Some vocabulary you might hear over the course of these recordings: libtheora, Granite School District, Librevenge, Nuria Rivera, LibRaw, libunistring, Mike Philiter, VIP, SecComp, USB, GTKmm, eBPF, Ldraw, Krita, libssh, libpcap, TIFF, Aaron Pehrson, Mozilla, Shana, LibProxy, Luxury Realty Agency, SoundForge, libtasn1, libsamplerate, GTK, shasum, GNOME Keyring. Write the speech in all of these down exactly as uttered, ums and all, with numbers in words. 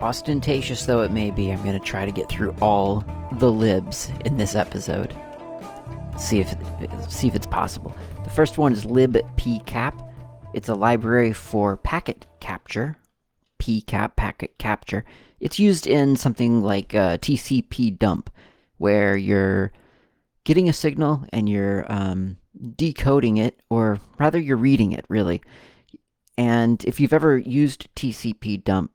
Ostentatious though it may be, I'm going to try to get through all the libs in this episode. See if, see if it's possible. The first one is libpcap. It's a library for packet capture. P CAP, packet capture. It's used in something like uh, T C P dump, where you're getting a signal and you're um, decoding it, or rather you're reading it, really. And if you've ever used T C P dump,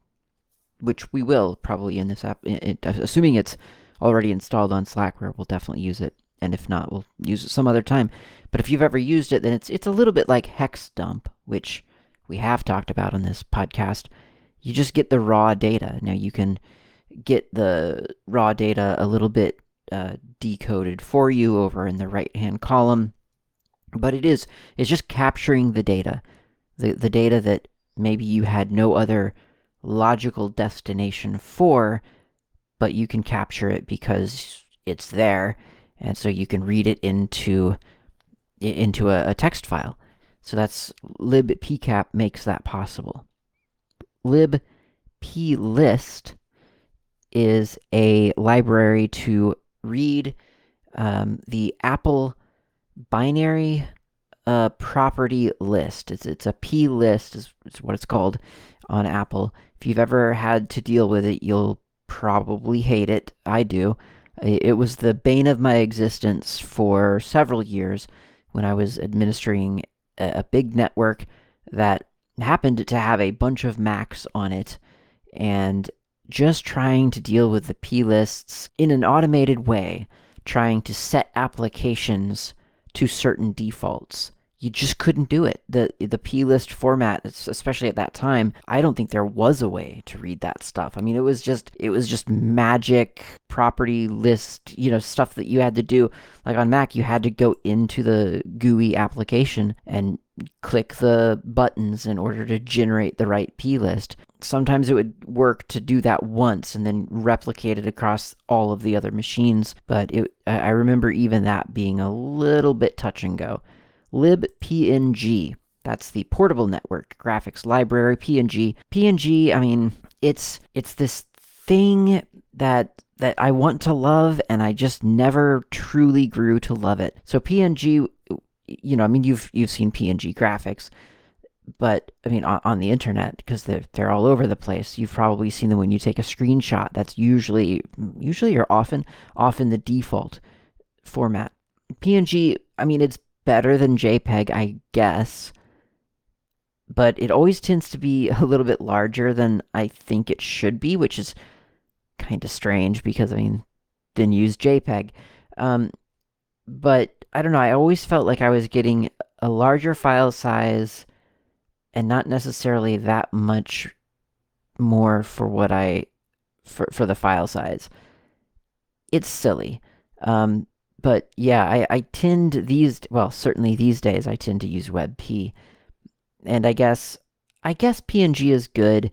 which we will probably in this app, it, assuming it's already installed on Slackware, we'll definitely use it. And if not, we'll use it some other time. But if you've ever used it, then it's it's a little bit like hex dump, which we have talked about on this podcast. You just get the raw data. Now you can get the raw data a little bit uh, decoded for you over in the right-hand column, but it is it's just capturing the data, the the data that maybe you had no other logical destination for, but you can capture it because it's there. And so you can read it into into a, a text file. So that's libpcap makes that possible. Libplist is a library to read um, the Apple binary uh, property list. It's it's a plist is, is what it's called on Apple. If you've ever had to deal with it, you'll probably hate it. I do. It was the bane of my existence for several years when I was administering a big network that happened to have a bunch of Macs on it, and just trying to deal with the plists in an automated way, trying to set applications to certain defaults. You just couldn't do it. The the plist format, especially at that time, I don't think there was a way to read that stuff. I mean, it was just it was just magic property list, you know, stuff that you had to do. Like on Mac, you had to go into the G U I application and click the buttons in order to generate the right plist. Sometimes it would work to do that once and then replicate it across all of the other machines. But it, I remember even that being a little bit touch and go. Libpng, that's the portable network graphics library. P N G, P N G. I mean, it's it's this thing that that I want to love, and I just never truly grew to love it. So P N G, you know, I mean, you've you've seen P N G graphics, but I mean, on, on the internet, because they're they're all over the place. You've probably seen them when you take a screenshot. That's usually usually or often often the default format. P N G, I mean, it's better than JPEG, I guess, but it always tends to be a little bit larger than I think it should be, which is kind of strange because, I mean, then use JPEG. Um, but I don't know, I always felt like I was getting a larger file size and not necessarily that much more for what I, for, for the file size. It's silly. Um, But yeah, I, I tend these, well, certainly these days, I tend to use WebP. And I guess I guess P N G is good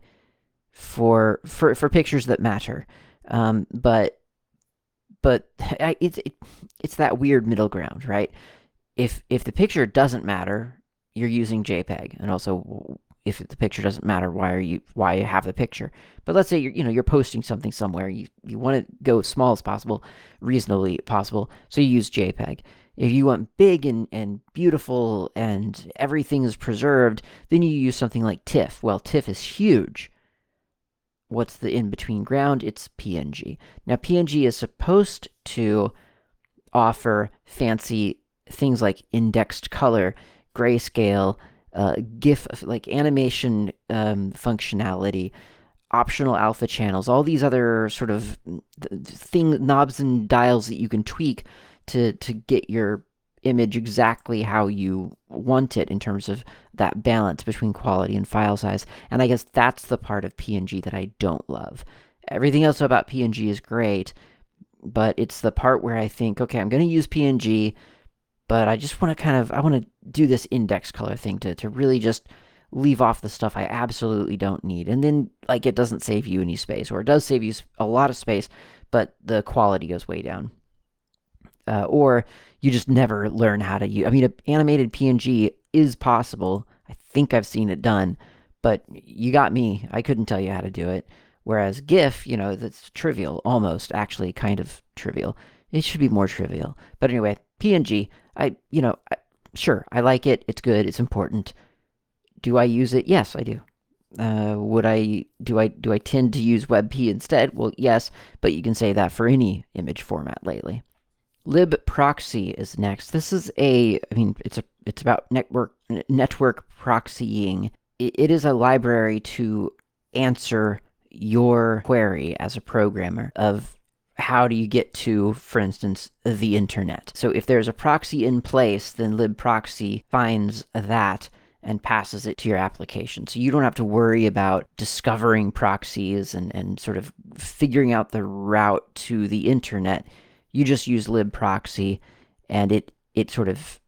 for for, for pictures that matter. Um, but but I, it's it, it's that weird middle ground, right? If if the picture doesn't matter, you're using JPEG. And also, if the picture doesn't matter, why are you why you have the picture? But let's say you're you know you're posting something somewhere. You you want to go as small as possible, reasonably possible. So you use JPEG. If you want big and, and beautiful and everything is preserved, then you use something like TIFF. Well, TIFF is huge. What's the in-between ground? It's P N G. Now P N G is supposed to offer fancy things like indexed color, grayscale, Uh, GIF, like animation um, functionality, optional alpha channels, all these other sort of thing knobs and dials that you can tweak to to get your image exactly how you want it in terms of that balance between quality and file size. And I guess that's the part of P N G that I don't love. Everything else about P N G is great, but it's the part where I think, okay, I'm going to use P N G, but I just want to kind of, I want to do this index color thing to, to really just leave off the stuff I absolutely don't need. And then, like, it doesn't save you any space, or it does save you a lot of space, but the quality goes way down. Uh, or you just never learn how to use, I mean, an animated P N G is possible. I think I've seen it done, but you got me. I couldn't tell you how to do it. Whereas GIF, you know, that's trivial, almost, actually kind of trivial. It should be more trivial. But anyway, P N G, I, you know, I, sure, I like it. It's good. It's important. Do I use it? Yes, I do. Uh, would I, do I, do I tend to use WebP instead? Well, yes, but you can say that for any image format lately. LibProxy is next. This is a, I mean, it's a, it's about network, network proxying. It, it is a library to answer your query as a programmer of how do you get to, for instance, the internet. So if there's a proxy in place, then libproxy finds that and passes it to your application. So you don't have to worry about discovering proxies and, and sort of figuring out the route to the internet. You just use libproxy, and it, it sort of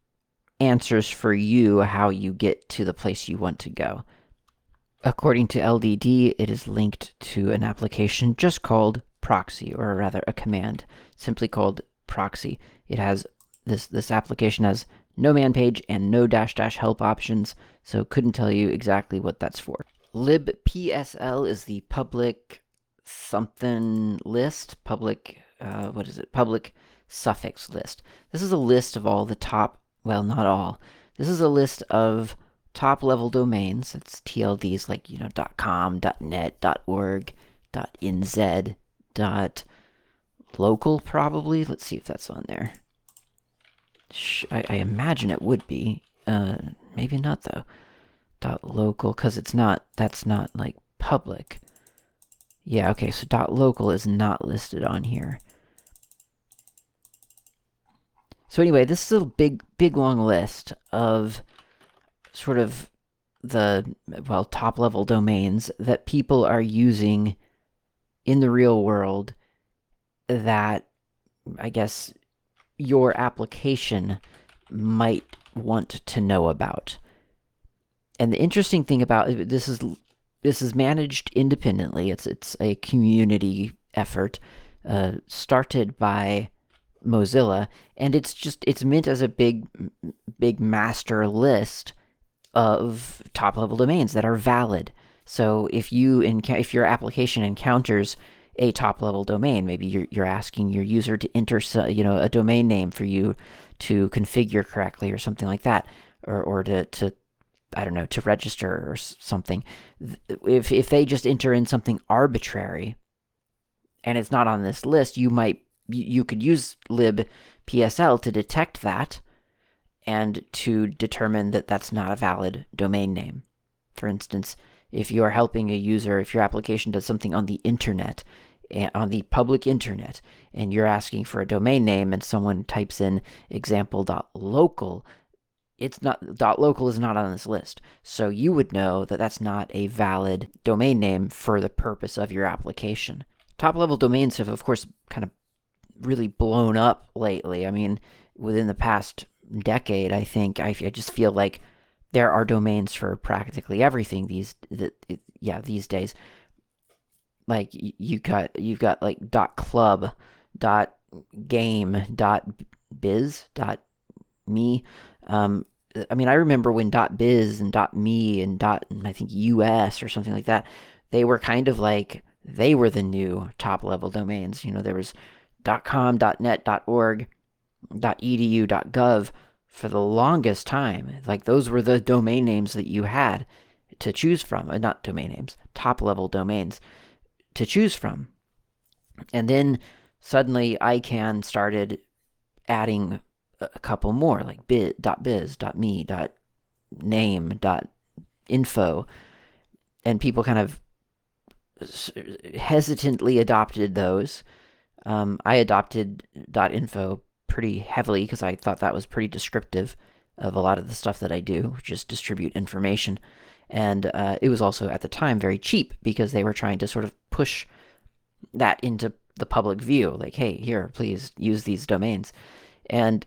answers for you how you get to the place you want to go. According to L D D, it is linked to an application just called proxy, or rather a command simply called proxy. It has this, this application has no man page and no dash dash help options, so couldn't tell you exactly what that's for. Libpsl is the public something list, public, uh, what is it? Public suffix list. This is a list of all the top, well, not all. This is a list of top-level domains. It's T L Ds like, you know, .com, .net, .org, .nz, .local probably. Let's see if that's on there. I, I imagine it would be. Uh, maybe not, though. .local, because it's not, that's not, like, public. Yeah, okay, so .local is not listed on here. So anyway, this is a big, big, long list of sort of the, well, top-level domains that people are using in the real world that, I guess, your application might want to know about. And the interesting thing about this is this is managed independently. It's, it's a community effort uh, started by Mozilla, and it's just, it's meant as a big, big master list of top-level domains that are valid. So if you if your application encounters a top-level domain, maybe you're, you're asking your user to enter, you know, a domain name for you to configure correctly or something like that, or, or to, to, I don't know, to register or something. If, if they just enter in something arbitrary and it's not on this list, you might, you could use libpsl to detect that and to determine that that's not a valid domain name. For instance, if you are helping a user, if your application does something on the internet, on the public internet, and you're asking for a domain name and someone types in example.local, it's not, .local is not on this list. So you would know that that's not a valid domain name for the purpose of your application. Top-level domains have, of course, kind of really blown up lately. I mean, within the past decade, I think I, I just feel like there are domains for practically everything these that yeah these days. Like you got you've got like .club, .game, .biz, .me. Um, I mean, I remember when .biz and .me and dot and I think .us or something like that. They were kind of like they were the new top level domains. You know, there was .com, .net, .org. .edu, .gov for the longest time. Like those were the domain names that you had to choose from, not domain names, top level domains to choose from. And then suddenly ICANN started adding a couple more like .biz, .me, .name, .info, and people kind of hesitantly adopted those. Um, I adopted .info pretty heavily because I thought that was pretty descriptive of a lot of the stuff that I do, which is distribute information. And uh, it was also at the time very cheap because they were trying to sort of push that into the public view, like, hey, here, please use these domains. And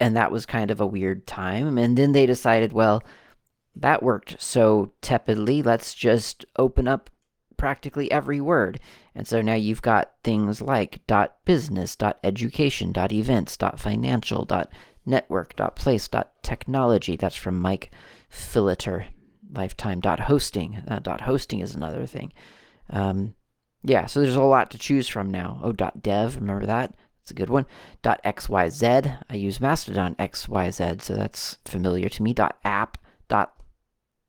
and that was kind of a weird time. And then they decided, well, that worked so tepidly, let's just open up practically every word. And so now you've got things like .business, .education, .events, .financial, .network, .place, .technology. That's from Mike Philiter. Lifetime .hosting. Uh, .hosting is another thing. Um, yeah, so there's a lot to choose from now. Oh, .dev, remember that? That's a good one. .xyz. I use Mastodon X Y Z, so that's familiar to me. .app,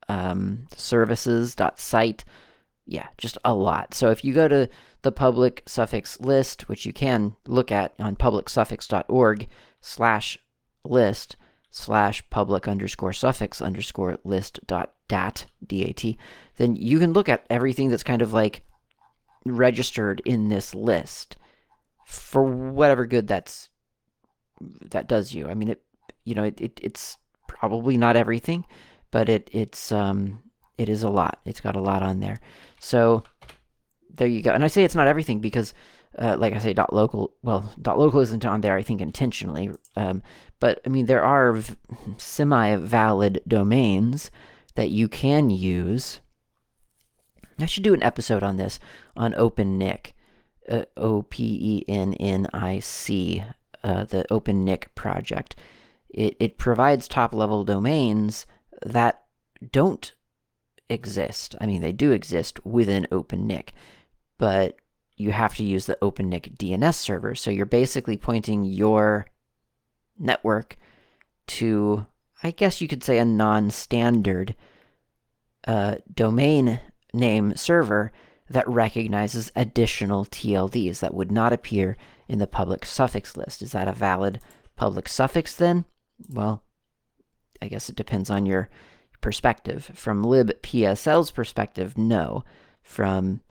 um, .services, .site. Yeah, just a lot. So if you go to the public suffix list, which you can look at on public suffix dot org slash list slash public underscore suffix underscore list dot dat, D A T, then you can look at everything that's kind of like registered in this list for whatever good that's that does you. I mean, it you know, it, it it's probably not everything, but it it's um it is a lot. It's got a lot on there. So there you go. And I say it's not everything because, uh, like I say, dot local, well, dot local isn't on there, I think, intentionally. Um, but, I mean, there are semi-valid domains that you can use. I should do an episode on this, on OpenNIC, uh, O P E N N I C, uh, the OpenNIC project. It, it provides top-level domains that don't exist. I mean, they do exist within OpenNIC, but you have to use the OpenNIC D N S server. So you're basically pointing your network to, I guess you could say, a non-standard uh, domain name server that recognizes additional T L Ds that would not appear in the public suffix list. Is that a valid public suffix then? Well, I guess it depends on your perspective. From libpsl's perspective, no. From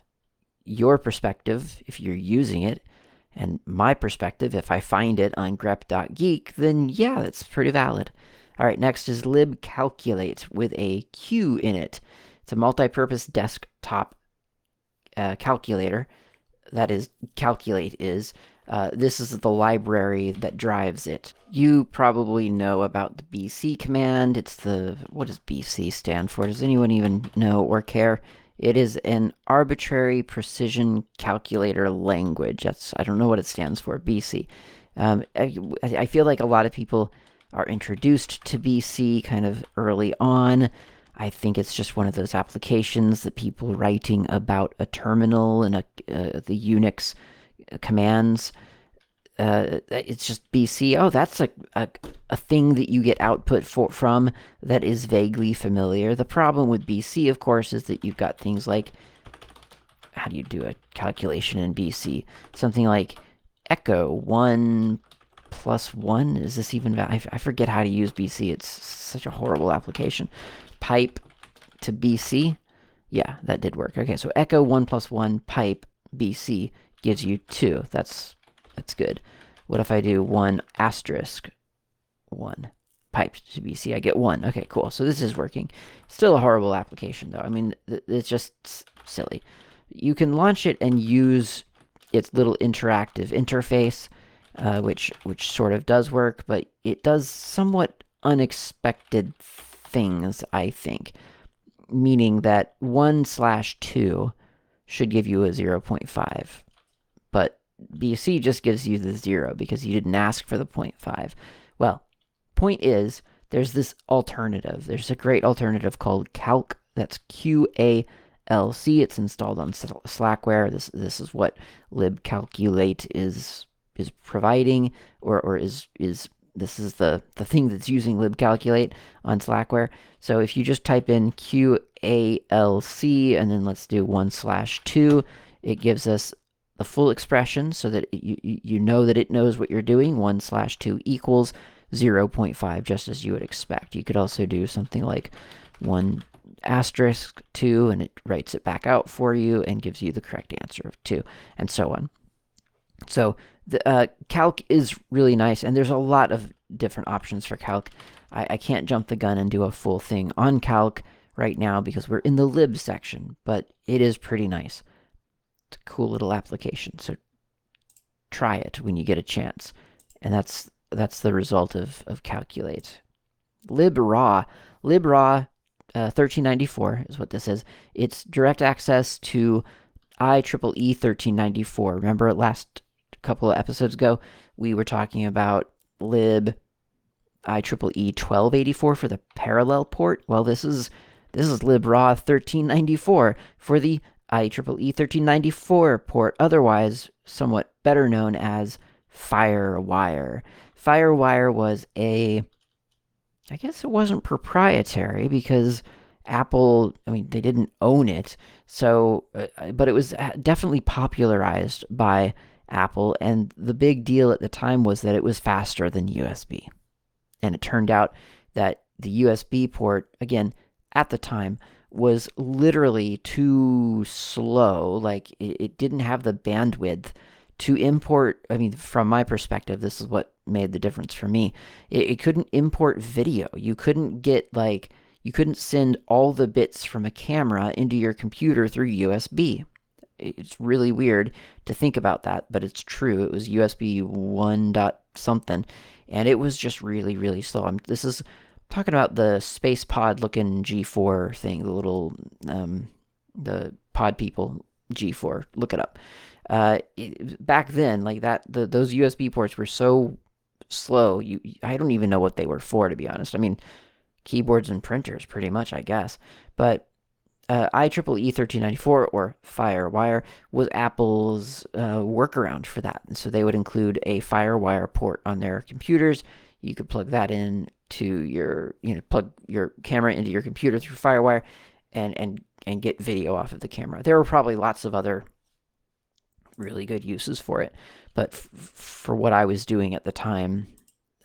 your perspective, if you're using it, and my perspective, if I find it on grep.geek, then yeah, that's pretty valid. All right, next is libqalculate with a Q in it. It's a multi-purpose desktop uh, calculator. That is, calculate is. Uh, this is the library that drives it. You probably know about the B C command. It's the, what does B C stand for? Does anyone even know or care? It is an arbitrary precision calculator language. That's, I don't know what it stands for, B C. Um, I, I feel like a lot of people are introduced to B C kind of early on. I think it's just one of those applications that people writing about a terminal and a, uh, the Unix commands, uh, it's just B C. Oh, that's a, a a thing that you get output for from that is vaguely familiar. The problem with B C, of course, is that you've got things like, how do you do a calculation in B C? Something like echo one plus one. Is this even valid? I, f I forget how to use B C. It's such a horrible application. Pipe to B C. Yeah, that did work. Okay, so echo one plus one pipe B C gives you two. That's that's good. What if I do one asterisk one pipe to B C? I get one. Okay, cool. So this is working. Still a horrible application, though. I mean, it's just silly. You can launch it and use its little interactive interface, uh, which which sort of does work, but it does somewhat unexpected things, I think. Meaning that one slash two should give you a zero point five. But B C just gives you the zero because you didn't ask for the zero point five. Well, point is, there's this alternative. There's a great alternative called Calc. That's Q A L C. It's installed on Slackware. This this is what libcalculate is is providing, or or is is this is the the thing that's using libcalculate on Slackware. So if you just type in Q A L C and then let's do one slash two, it gives us the full expression so that it, you, you know that it knows what you're doing. one slash two equals zero point five, just as you would expect. You could also do something like one asterisk two, and it writes it back out for you and gives you the correct answer of two, and so on. So the uh, calc is really nice, and there's a lot of different options for calc. I, I can't jump the gun and do a full thing on calc right now because we're in the lib section, but it is pretty nice. Cool little application. So try it when you get a chance. And that's that's the result of, of calculate. LibRaw. LibRaw uh, thirteen ninety-four is what this is. It's direct access to I triple E thirteen ninety-four. Remember last couple of episodes ago, we were talking about lib I triple E twelve eighty-four for the parallel port? Well, this is this is LibRaw thirteen ninety-four for the I triple E thirteen ninety-four port, otherwise somewhat better known as Firewire. Firewire was a, I guess it wasn't proprietary because Apple, I mean, they didn't own it, so, but it was definitely popularized by Apple, and the big deal at the time was that it was faster than U S B. And it turned out that the U S B port, again, at the time, was literally too slow. Like, it, it didn't have the bandwidth to import. I mean, from my perspective, this is what made the difference for me. It, it couldn't import video. You couldn't get, like, you couldn't send all the bits from a camera into your computer through U S B. It's really weird to think about that, but it's true. It was U S B one dot something, and it was just really, really slow. I'm, this is I'm talking about the space pod looking G four thing, the little, um, the pod people, G four, look it up. Uh, it, back then, like that, the, those U S B ports were so slow, you, I don't even know what they were for, to be honest. I mean, keyboards and printers, pretty much, I guess. But Uh, I triple E thirteen ninety-four, or Firewire, was Apple's uh, workaround for that. And so they would include a Firewire port on their computers. You could plug that in to your, you know, plug your camera into your computer through Firewire and, and, and get video off of the camera. There were probably lots of other really good uses for it, but f for what I was doing at the time,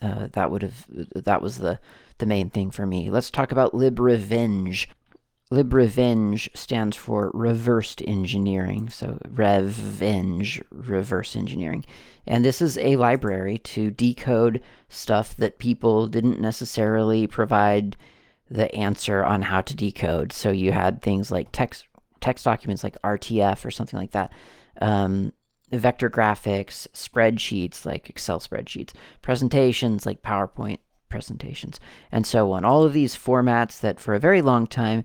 uh, that would have, that was the, the main thing for me. Let's talk about Librevenge. Librevenge stands for reversed engineering, so revenge, reverse engineering. And this is a library to decode stuff that people didn't necessarily provide the answer on how to decode. So you had things like text text documents like R T F or something like that, um, vector graphics, spreadsheets like Excel spreadsheets, presentations like PowerPoint presentations, and so on. All of these formats that for a very long time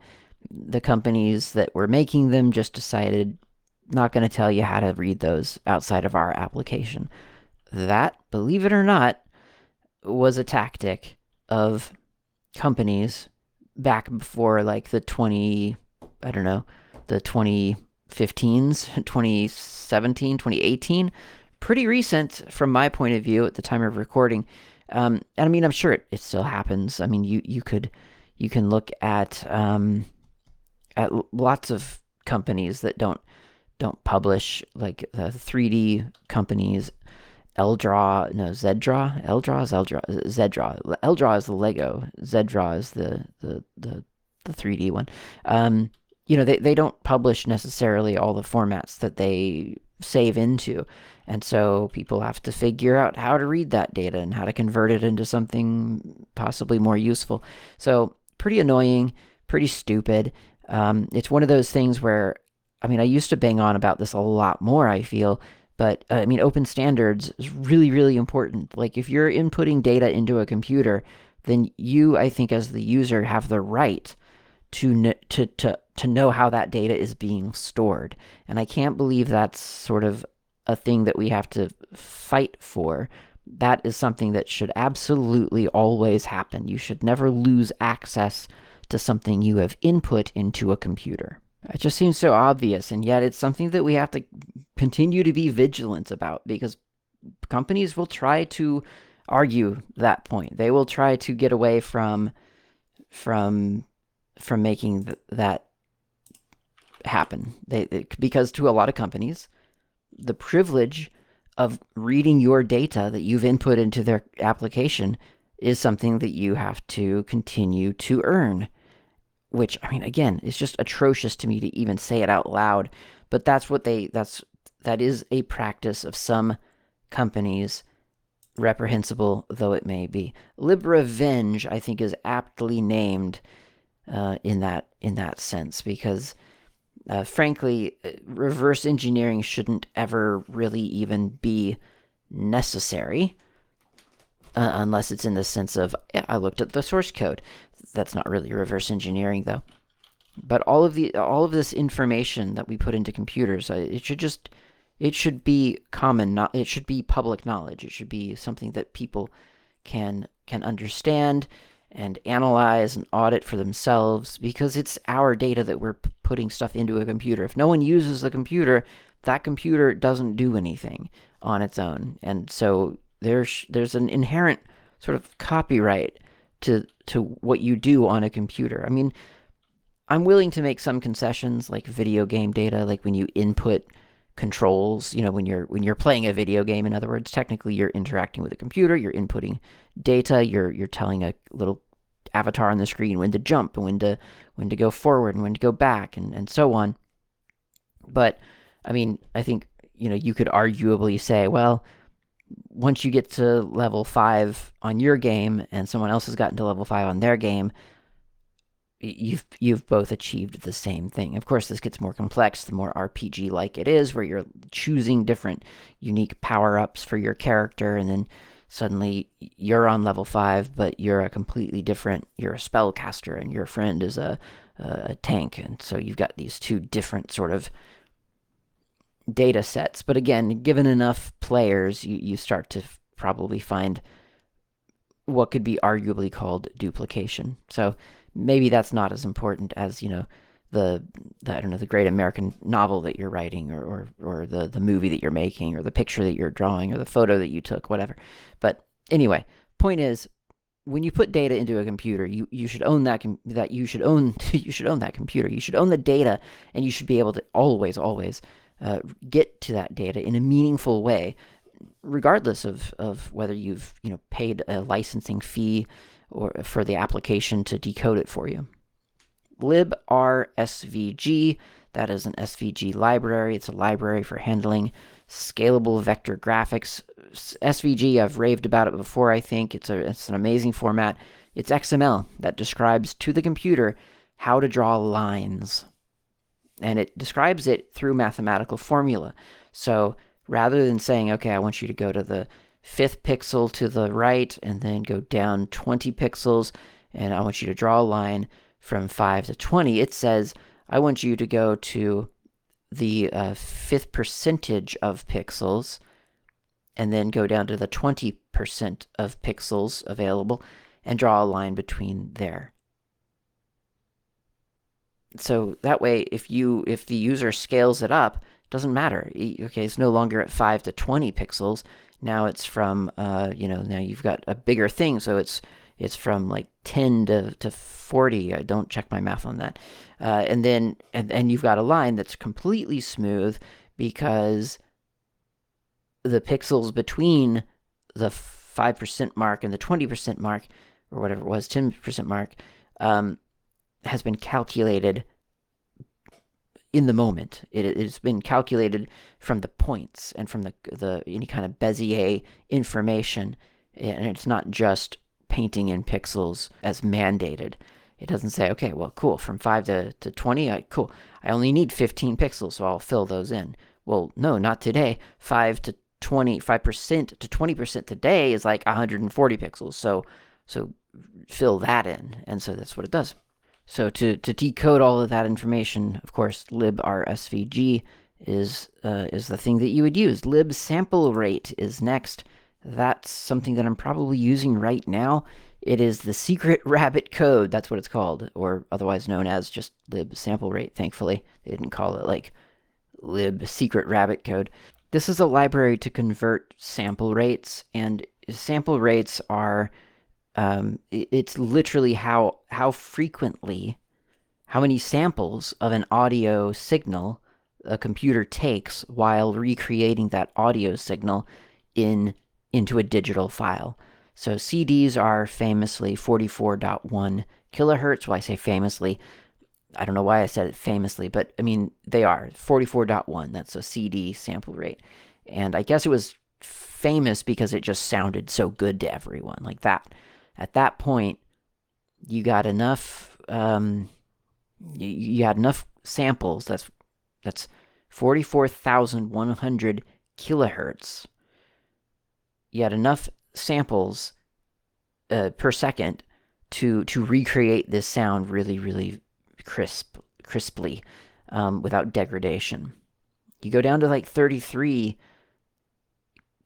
the companies that were making them just decided, not going to tell you how to read those outside of our application. That, believe it or not, was a tactic of companies back before, like, the twenty, I don't know, the twenty fifteens, twenty seventeen, twenty eighteen, pretty recent from my point of view at the time of recording. Um, and I mean, I'm sure it, it still happens. I mean, you, you could, you can look at, um, at lots of companies that don't don't publish, like the three D companies, Ldraw, no Zdraw, Ldraw is Ldraw, Zdraw, Ldraw is the Lego, Zdraw is the the the, the three D one. Um, you know, they they don't publish necessarily all the formats that they save into, and so people have to figure out how to read that data and how to convert it into something possibly more useful. So pretty annoying, pretty stupid. Um, it's one of those things where, I mean, I used to bang on about this a lot more, I feel, but uh, I mean, open standards is really, really important. Like, if you're inputting data into a computer, then you, I think, as the user, have the right to to to to know how that data is being stored. And I can't believe that's sort of a thing that we have to fight for. That is something that should absolutely always happen. You should never lose access to something you have input into a computer. It just seems so obvious, and yet it's something that we have to continue to be vigilant about, because companies will try to argue that point. They will try to get away from from from making th that happen. They, they because to a lot of companies, the privilege of reading your data that you've input into their application is something that you have to continue to earn, which, I mean, again, it's just atrocious to me to even say it out loud, but that's what they, that's, that is a practice of some companies, reprehensible though it may be. Librevenge, I think, is aptly named uh, in that, in that sense, because uh, frankly, reverse engineering shouldn't ever really even be necessary, uh, unless it's in the sense of, yeah, I looked at the source code. That's not really reverse engineering, though. But all of the all of this information that we put into computers, it should just it should be common. Not it should be public knowledge. It should be something that people can can understand and analyze and audit for themselves, because it's our data that we're putting stuff into a computer. If no one uses the computer, that computer doesn't do anything on its own, and so there's there's an inherent sort of copyright to to what you do on a computer. I mean, I'm willing to make some concessions, like video game data, like when you input controls, you know, when you're when you're playing a video game. In other words, technically you're interacting with a computer, you're inputting data, you're you're telling a little avatar on the screen when to jump and when to when to go forward and when to go back and, and so on. But I mean, I think, you know, you could arguably say, well, once you get to level five on your game and someone else has gotten to level five on their game, you've you've both achieved the same thing. Of course, this gets more complex the more R P G like it is, where you're choosing different unique power-ups for your character, and then suddenly you're on level five, but you're a completely different, you're a spellcaster and your friend is a, a tank, and so you've got these two different sort of data sets. But again, given enough players, you, you start to probably find what could be arguably called duplication. So maybe that's not as important as, you know, the, the I don't know, the great American novel that you're writing, or, or, or the, the movie that you're making, or the picture that you're drawing, or the photo that you took, whatever. But anyway, point is, when you put data into a computer, you, you should own that com that you should own you should own that computer. You should own the data, and you should be able to always, always uh, get to that data in a meaningful way, regardless of, of whether you've, you know, paid a licensing fee or for the application to decode it for you. librsvg, that is an S V G library. It's a library for handling scalable vector graphics. S V G, I've raved about it before, I think. It's a it's an amazing format. It's X M L that describes to the computer how to draw lines. And it describes it through mathematical formula. So rather than saying, okay, I want you to go to the fifth pixel to the right and then go down twenty pixels, and I want you to draw a line from five to twenty, it says, I want you to go to the uh, fifth percentage of pixels and then go down to the twenty percent of pixels available and draw a line between there. So that way, if you if the user scales it up, it doesn't matter. Okay, it's no longer at five to twenty pixels. Now it's from, uh, you know, now you've got a bigger thing, so it's it's from like ten to forty. I don't check my math on that. Uh, and then and, and you've got a line that's completely smooth, because the pixels between the five percent mark and the twenty percent mark, or whatever it was, ten percent mark, um, has been calculated in the moment. It, it's been calculated from the points and from the, the any kind of Bezier information, and it's not just painting in pixels as mandated. It doesn't say, okay, well, cool, from five to twenty, I, cool, I only need fifteen pixels, so I'll fill those in. Well, no, not today. five to twenty, five percent to twenty percent today is like one hundred forty pixels, so so fill that in, and so that's what it does. So to, to decode all of that information, of course, librsvg is uh, is the thing that you would use. Libsamplerate is next. That's something that I'm probably using right now. It is the secret rabbit code. That's what it's called, or otherwise known as just libsamplerate. Thankfully, they didn't call it like lib secret rabbit code. This is a library to convert sample rates, and sample rates are Um, it's literally how how frequently, how many samples of an audio signal a computer takes while recreating that audio signal in into a digital file. So C Ds are famously forty-four point one kilohertz. Well, I say famously, I don't know why I said it famously, but I mean, they are forty-four point one. That's a C D sample rate. And I guess it was famous because it just sounded so good to everyone, like that. At that point, you got enough. Um, you, you had enough samples. That's that's forty-four thousand one hundred kilohertz you had enough samples uh, per second to to recreate this sound really, really crisp, crisply, um, without degradation. You go down to like thirty-three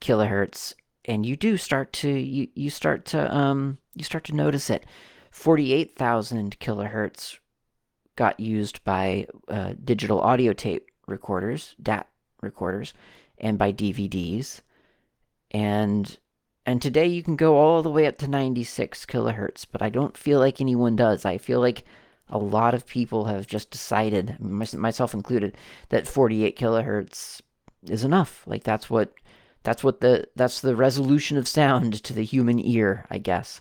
kilohertz, and you do start to you you start to um you start to notice it. forty-eight thousand kilohertz got used by uh, digital audio tape recorders, D A T recorders, and by D V Ds. And and today you can go all the way up to ninety-six kilohertz, but I don't feel like anyone does. I feel like a lot of people have just decided, myself included, that forty-eight kilohertz is enough. Like that's what that's what the that's the resolution of sound to the human ear, I guess.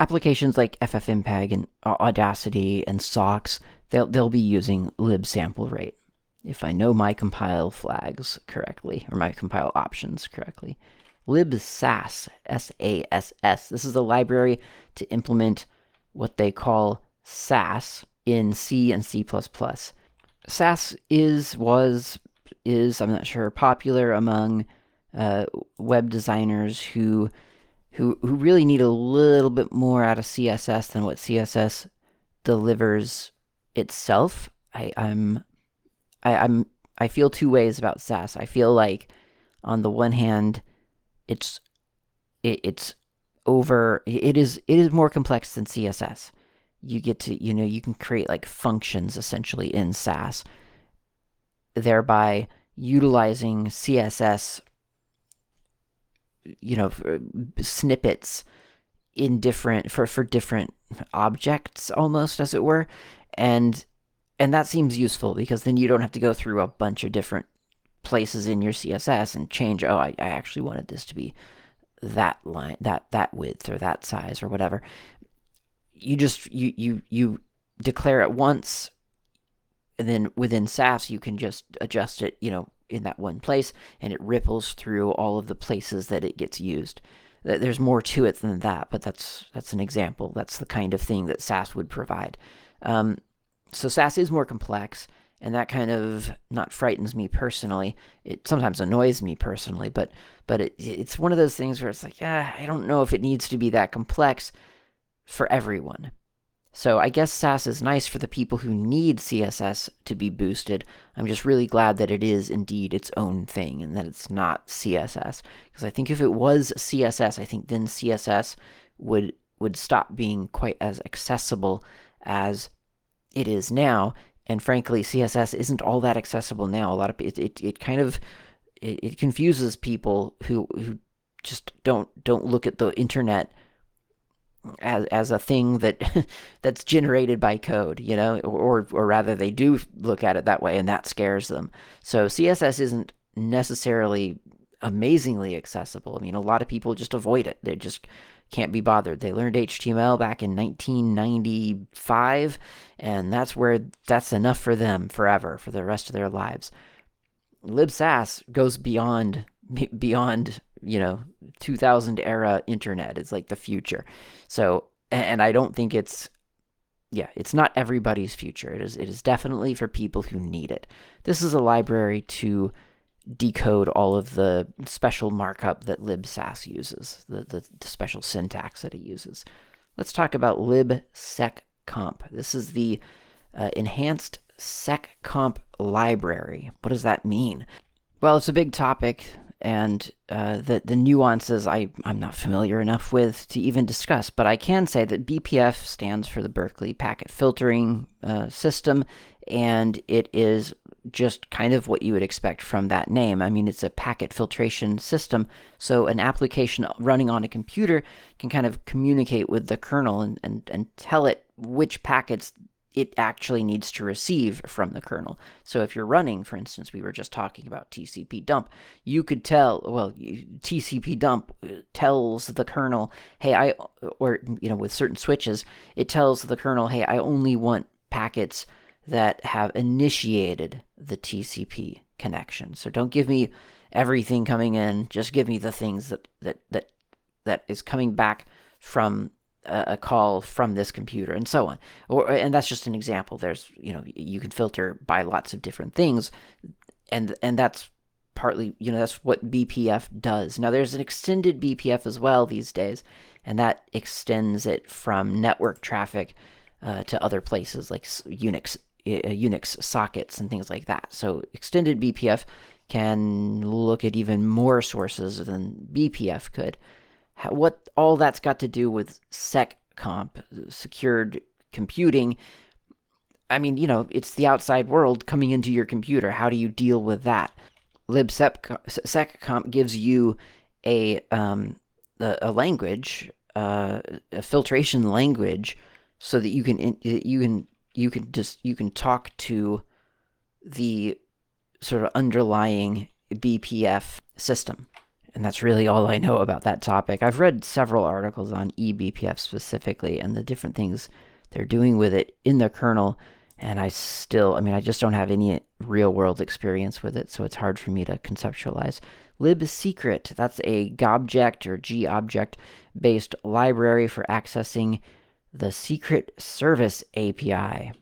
Applications like FFmpeg and Audacity and Sox, they'll they'll be using libsamplerate, if I know my compile flags correctly, or my compile options correctly. Libsass, S A S S. This is a library to implement what they call Sass in C and C plus plus. Sass is, was, is, I'm not sure, popular among uh, web designers who, who who really need a little bit more out of C S S than what C S S delivers itself. I, I'm, I, I'm, I feel two ways about Sass. I feel like, on the one hand, it's, it, it's over, it is, it is more complex than C S S. You get to, you know, you can create like functions essentially in Sass, thereby utilizing C S S, you know, snippets in different, for, for different objects almost, as it were. And, and that seems useful because then you don't have to go through a bunch of different places in your C S S and change, oh, I, I actually wanted this to be that line, that, that width or that size or whatever. You just, you, you, you declare it once, and then within Sass, you can just adjust it, you know, in that one place, and it ripples through all of the places that it gets used. There's more to it than that, but that's, that's an example. That's the kind of thing that Sass would provide. Um, so Sass is more complex, and that kind of not frightens me personally. It sometimes annoys me personally, but but it, it's one of those things where it's like, ah, I don't know if it needs to be that complex for everyone. So I guess Sass is nice for the people who need C S S to be boosted. I'm just really glad that it is indeed its own thing and that it's not C S S. Because I think if it was C S S, I think then C S S would would stop being quite as accessible as it is now. And frankly, C S S isn't all that accessible now. A lot of it, it, it kind of it, it confuses people who who just don't don't look at the internet as as a thing that that's generated by code, you know, or or rather they do look at it that way, and that scares them. So C S S isn't necessarily amazingly accessible. I mean, a lot of people just avoid it. They just can't be bothered. They learned H T M L back in nineteen ninety-five, and that's where that's enough for them forever, for the rest of their lives. Libsass goes beyond, beyond, you know, two thousand era internet. It's like the future. So, and I don't think it's, yeah, it's not everybody's future. It is, it is definitely for people who need it. This is a library to decode all of the special markup that libsass uses, the, the, the special syntax that it uses. Let's talk about libseccomp. This is the uh, enhanced seccomp library. What does that mean? Well, it's a big topic, and uh, the, the nuances I, I'm not familiar enough with to even discuss, but I can say that B P F stands for the Berkeley Packet Filtering uh, System, and it is just kind of what you would expect from that name. I mean, it's a packet filtration system, so an application running on a computer can kind of communicate with the kernel and, and, and tell it which packets it actually needs to receive from the kernel. So if you're running, for instance, we were just talking about T C P dump, you could tell, well, T C P dump tells the kernel, hey, I, or, you know, with certain switches, it tells the kernel, hey, I only want packets that have initiated the T C P connection. So don't give me everything coming in, just give me the things that that that, that is coming back from a, a call from this computer, and so on. Or, and that's just an example. There's, you know, you can filter by lots of different things, and and that's partly, you know, that's what B P F does. Now there's an extended B P F as well these days, and that extends it from network traffic uh, to other places like Unix, uh, Unix sockets and things like that. So extended B P F can look at even more sources than B P F could. How, what all that's got to do with seccomp, secured computing, I mean, you know, it's the outside world coming into your computer. How do you deal with that? Libseccomp gives you a um, a, a language, uh, a filtration language, so that you can you can you can just you can talk to the sort of underlying B P F system. And that's really all I know about that topic. I've read several articles on eBPF specifically and the different things they're doing with it in the kernel. And I still, I mean, I just don't have any real world experience with it, so it's hard for me to conceptualize. Libsecret, that's a gobject or gobject based library for accessing the secret service A P I.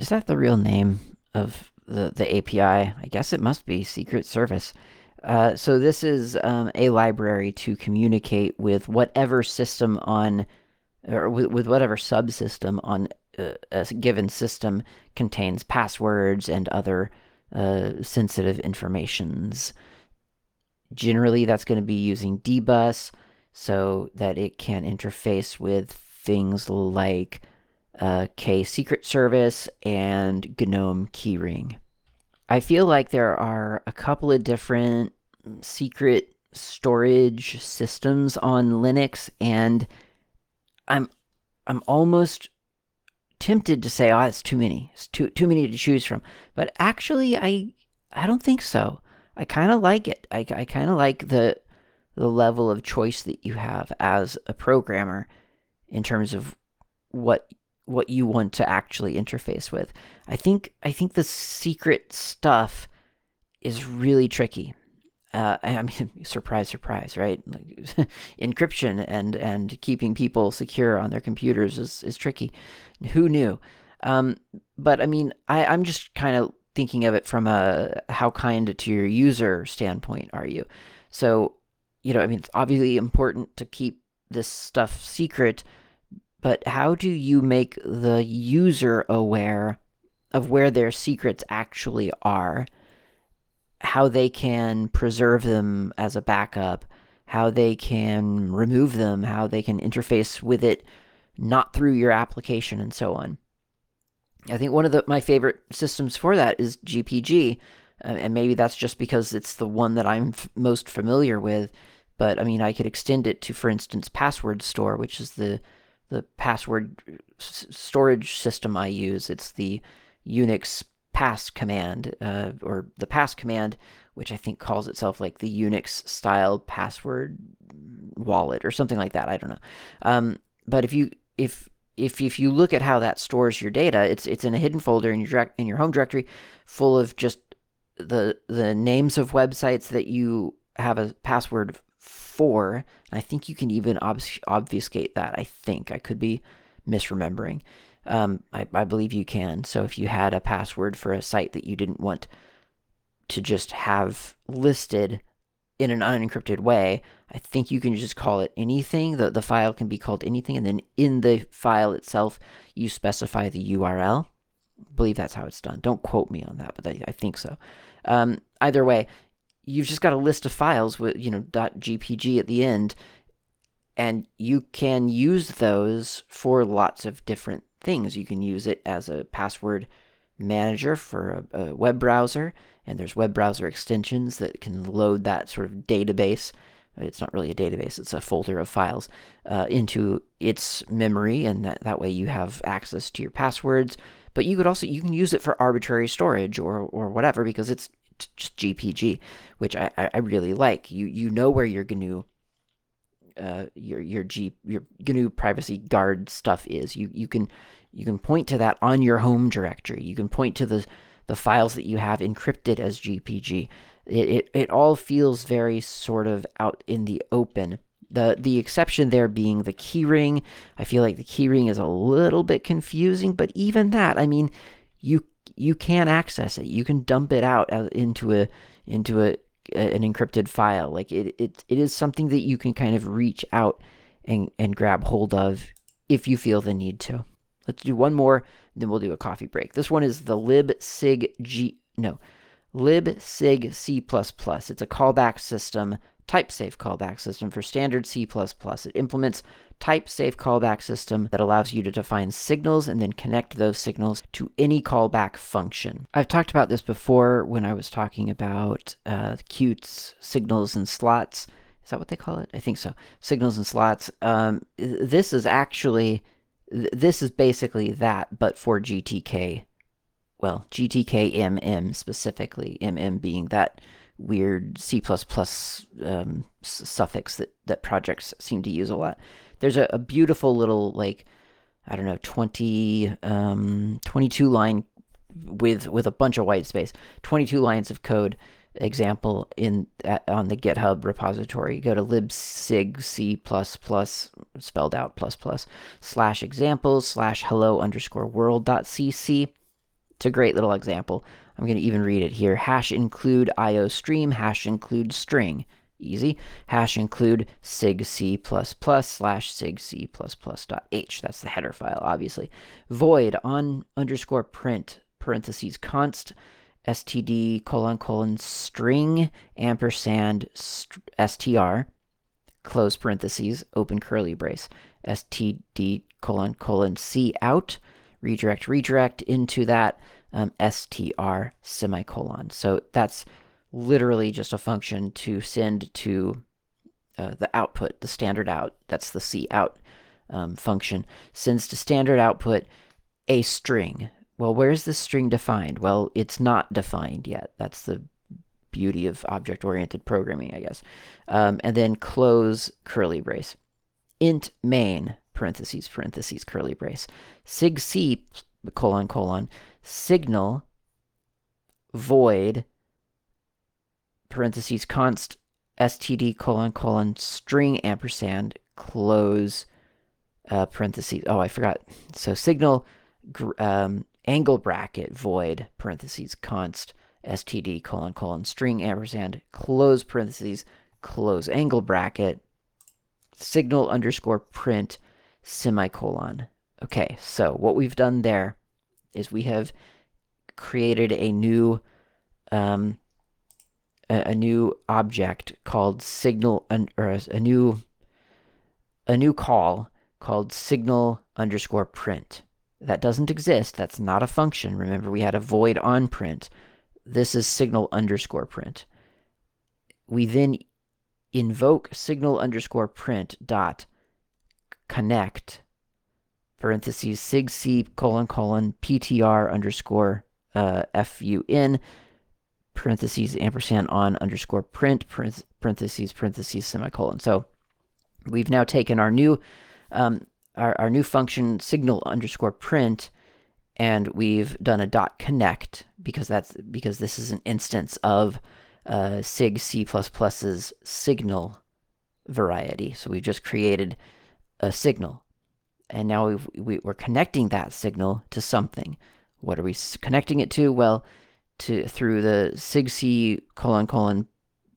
Is that the real name of the, the A P I? I guess it must be secret service. Uh, so this is um, a library to communicate with whatever system on, or with, with whatever subsystem on uh, a given system contains passwords and other uh, sensitive informations. Generally, that's going to be using D bus so that it can interface with things like uh, K-secret service and GNOME keyring. I feel like there are a couple of different secret storage systems on Linux, and I'm I'm almost tempted to say, oh, it's too many. It's too too many to choose from. But actually, I I don't think so. I kind of like it. I, I kind of like the the level of choice that you have as a programmer in terms of what what you want to actually interface with. I think I think the secret stuff is really tricky. Uh, I mean, surprise, surprise, right? Like, encryption and and keeping people secure on their computers is, is tricky. Who knew? Um, but I mean, I, I'm just kind of thinking of it from a how kind to your user standpoint are you? So, you know, I mean, it's obviously important to keep this stuff secret, but how do you make the user aware of where their secrets actually are? How they can preserve them as a backup, how they can remove them, how they can interface with it, not through your application, and so on. I think one of the, my favorite systems for that is G P G, uh, and maybe that's just because it's the one that I'm f most familiar with, but I mean, I could extend it to, for instance, Password Store, which is the, the password s storage system I use. It's the Unix pass command, uh, or the pass command, which I think calls itself like the Unix style password wallet or something like that. I don't know. Um, but if you if if if you look at how that stores your data, it's it's in a hidden folder in your direct, in your home directory, full of just the the names of websites that you have a password for. And I think you can even obf obfuscate that. I think I could be misremembering. Um, I, I believe you can. So if you had a password for a site that you didn't want to just have listed in an unencrypted way, I think you can just call it anything. The, the file can be called anything. And then in the file itself, you specify the U R L. I believe that's how it's done. Don't quote me on that, but I, I think so. Um, either way, you've just got a list of files with, you know, .gpg at the end, and you can use those for lots of different things. You can use it as a password manager for a, a web browser, and there's web browser extensions that can load that sort of database. It's not really a database, it's a folder of files uh, into its memory, and that, that way you have access to your passwords. But you could also, you can use it for arbitrary storage or, or whatever, because it's just G P G, which I, I really like. You, you know where your G N U Uh, your your G your G N U privacy guard stuff is. You you can you can point to that on your home directory. You can point to the the files that you have encrypted as G P G. It it, it all feels very sort of out in the open. The the exception there being the keyring. I feel like the keyring is a little bit confusing, but even that, I mean, you you can access it. You can dump it out into a into a a, an encrypted file. Like it, it, it is something that you can kind of reach out and, and grab hold of if you feel the need to. Let's do one more, then we'll do a coffee break. This one is the libsigg, no, libsig C++. It's a callback system, type-safe callback system for standard C++. It implements type-safe callback system that allows you to define signals and then connect those signals to any callback function. I've talked about this before when I was talking about uh, Qt's signals and slots. Is that what they call it? I think so. Signals and slots. Um, this is actually... This is basically that, but for G T K, well, G T K M M specifically, M M being that weird C plus plus um, suffix that, that projects seem to use a lot. There's a, a beautiful little, like, I don't know, twenty, um, twenty-two line with with a bunch of white space, twenty-two lines of code example in at, on the GitHub repository. Go to libsig c plus plus spelled out plus plus slash examples slash hello underscore world dot cc. It's a great little example. I'm going to even read it here. Hash include io stream, hash include string, easy. Hash include sig c plus plus slash sig c plus plus dot h. That's the header file, obviously. Void on underscore print parentheses const std colon colon string ampersand st str close parentheses open curly brace std colon colon c out redirect redirect into that um, str semicolon. So that's literally just a function to send to uh, the output, the standard out. That's the c out um, function, sends to standard output a string. Well, where's the string defined? Well, it's not defined yet. That's the beauty of object-oriented programming, I guess. Um, and then close curly brace. Int main, parentheses, parentheses, curly brace. Sig C, colon, colon, signal, void, parentheses, const, std, colon, colon, string, ampersand, close, uh, parentheses. Oh, I forgot. So signal, um, angle bracket void parentheses const std colon colon string ampersand close parentheses close angle bracket signal underscore print semicolon. Okay, so what we've done there is we have created a new um a, a new object called signal or a, a new a new call called signal underscore print. That doesn't exist. That's not a function. Remember, we had a void on print. This is signal underscore print. We then invoke signal underscore print dot connect parentheses sig c colon colon ptr underscore uh, fun parentheses ampersand on underscore print parentheses parentheses semicolon. So we've now taken our new um, Our, our new function signal underscore print, and we've done a dot connect because that's because this is an instance of uh, sig C++'s signal variety. So we've just created a signal, and now we've, we, we're connecting that signal to something. What are we connecting it to? Well, to through the sig C colon colon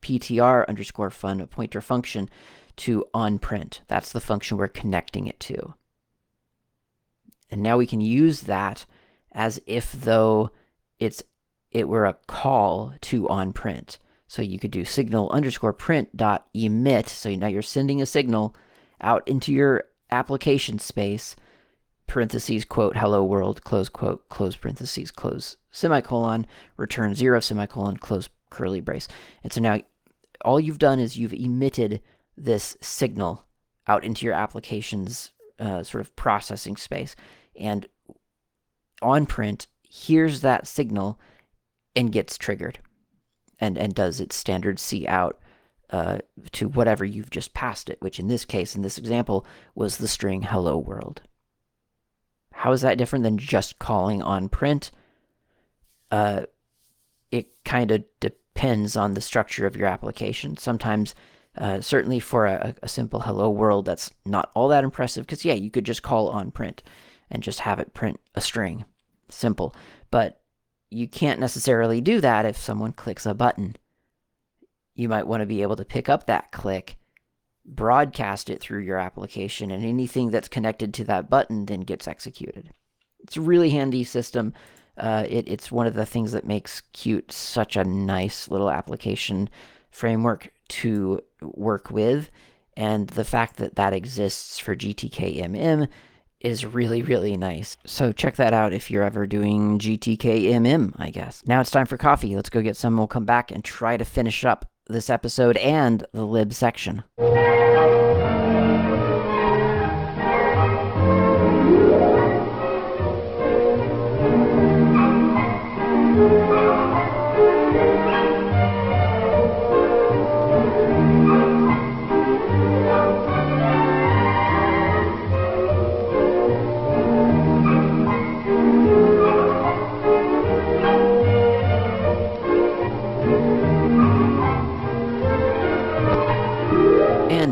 ptr underscore fun a pointer function to onPrint. That's the function we're connecting it to. And now we can use that as if though it's it were a call to onPrint. So you could do signal underscore print dot emit. So now you're sending a signal out into your application space, parentheses, quote, hello world, close quote, close parentheses, close semicolon, return zero semicolon, close curly brace. And so now all you've done is you've emitted this signal out into your application's uh, sort of processing space, and onPrint hears that signal and gets triggered and, and does its standard C out uh, to whatever you've just passed it, which in this case, in this example, was the string hello world. How is that different than just calling onPrint? Uh, it kind of depends on the structure of your application. Sometimes Uh, certainly for a, a simple hello world, that's not all that impressive because, yeah, you could just call on print and just have it print a string. Simple. But you can't necessarily do that if someone clicks a button. you might want to be able to pick up that click, broadcast it through your application, and anything that's connected to that button then gets executed. It's a really handy system. Uh, it, it's one of the things that makes Qt such a nice little application framework to work with. And the fact that that exists for G T K M M is really, really nice. So check that out if you're ever doing G T K M M, I guess. Now it's time for coffee. Let's go get some. We'll come back and try to finish up this episode and the lib section.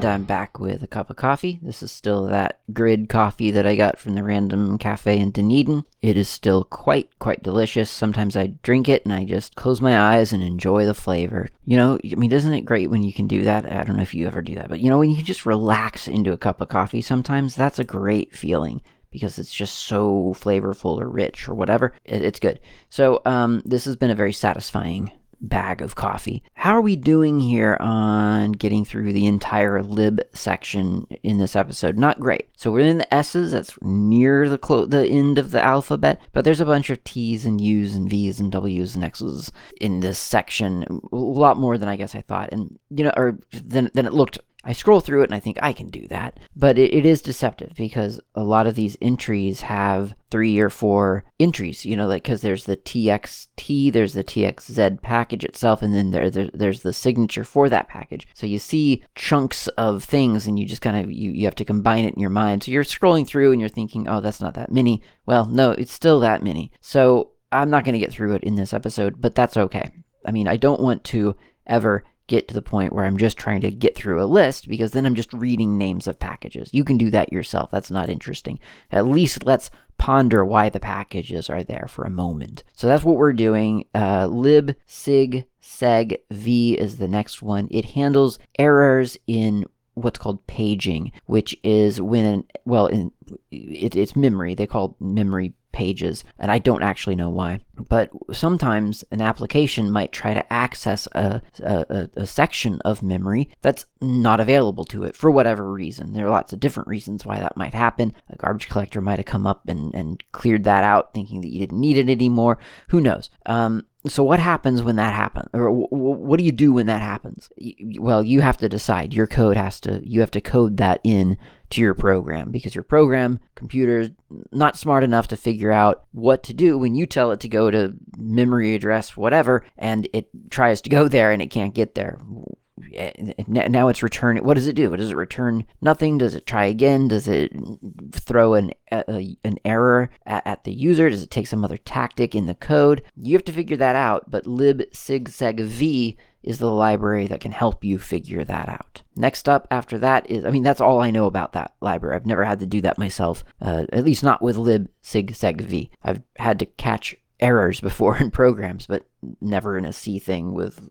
I'm back with a cup of coffee. This is still that grid coffee that I got from the random cafe in Dunedin. It is still quite, quite delicious. Sometimes I drink it and I just close my eyes and enjoy the flavor. You know, I mean, isn't it great when you can do that? I don't know if you ever do that, but you know, when you just relax into a cup of coffee sometimes, that's a great feeling because it's just so flavorful or rich or whatever. It, it's good. So um, this has been a very satisfying bag of coffee. How are we doing here on getting through the entire lib section in this episode? Not great. So we're in the S's, that's near the clo the end of the alphabet, but there's a bunch of T's and U's and V's and W's and X's in this section, a lot more than I guess I thought, and you know, or than, than it looked. I scroll through it and I think I can do that, but it, it is deceptive because a lot of these entries have three or four entries, you know, like, because there's the T X T, there's the T X Z package itself, and then there, there there's the signature for that package. So you see chunks of things and you just kind of, you, you have to combine it in your mind. So you're scrolling through and you're thinking, oh, that's not that many. Well, no, it's still that many. So I'm not going to get through it in this episode, but that's okay. I mean, I don't want to ever get to the point where I'm just trying to get through a list, because then I'm just reading names of packages. You can do that yourself. That's not interesting. At least let's ponder why the packages are there for a moment. So that's what we're doing. Uh, libsigsegv is the next one. It handles errors in what's called paging, which is when, well, in it, it's memory. They call it memory pages, and I don't actually know why, but sometimes an application might try to access a, a, a section of memory that's not available to it for whatever reason. There are lots of different reasons why that might happen. A garbage collector might have come up and, and cleared that out thinking that you didn't need it anymore. Who knows? Um, so what happens when that happens? Or w w what do you do when that happens? Y well, you have to decide. Your code has to, you have to code that in to your program, because your program computer's not smart enough to figure out what to do when you tell it to go to memory address whatever, and it tries to go there and it can't get there. Now it's returning. What does it do? Does it return nothing? Does it try again? Does it throw an a, an error at, at the user? Does it take some other tactic in the code? You have to figure that out, but libsigsegv is the library that can help you figure that out. Next up after that is, I mean, that's all I know about that library. I've never had to do that myself, uh, at least not with libsigsegv. I've had to catch errors before in programs, but never in a C thing with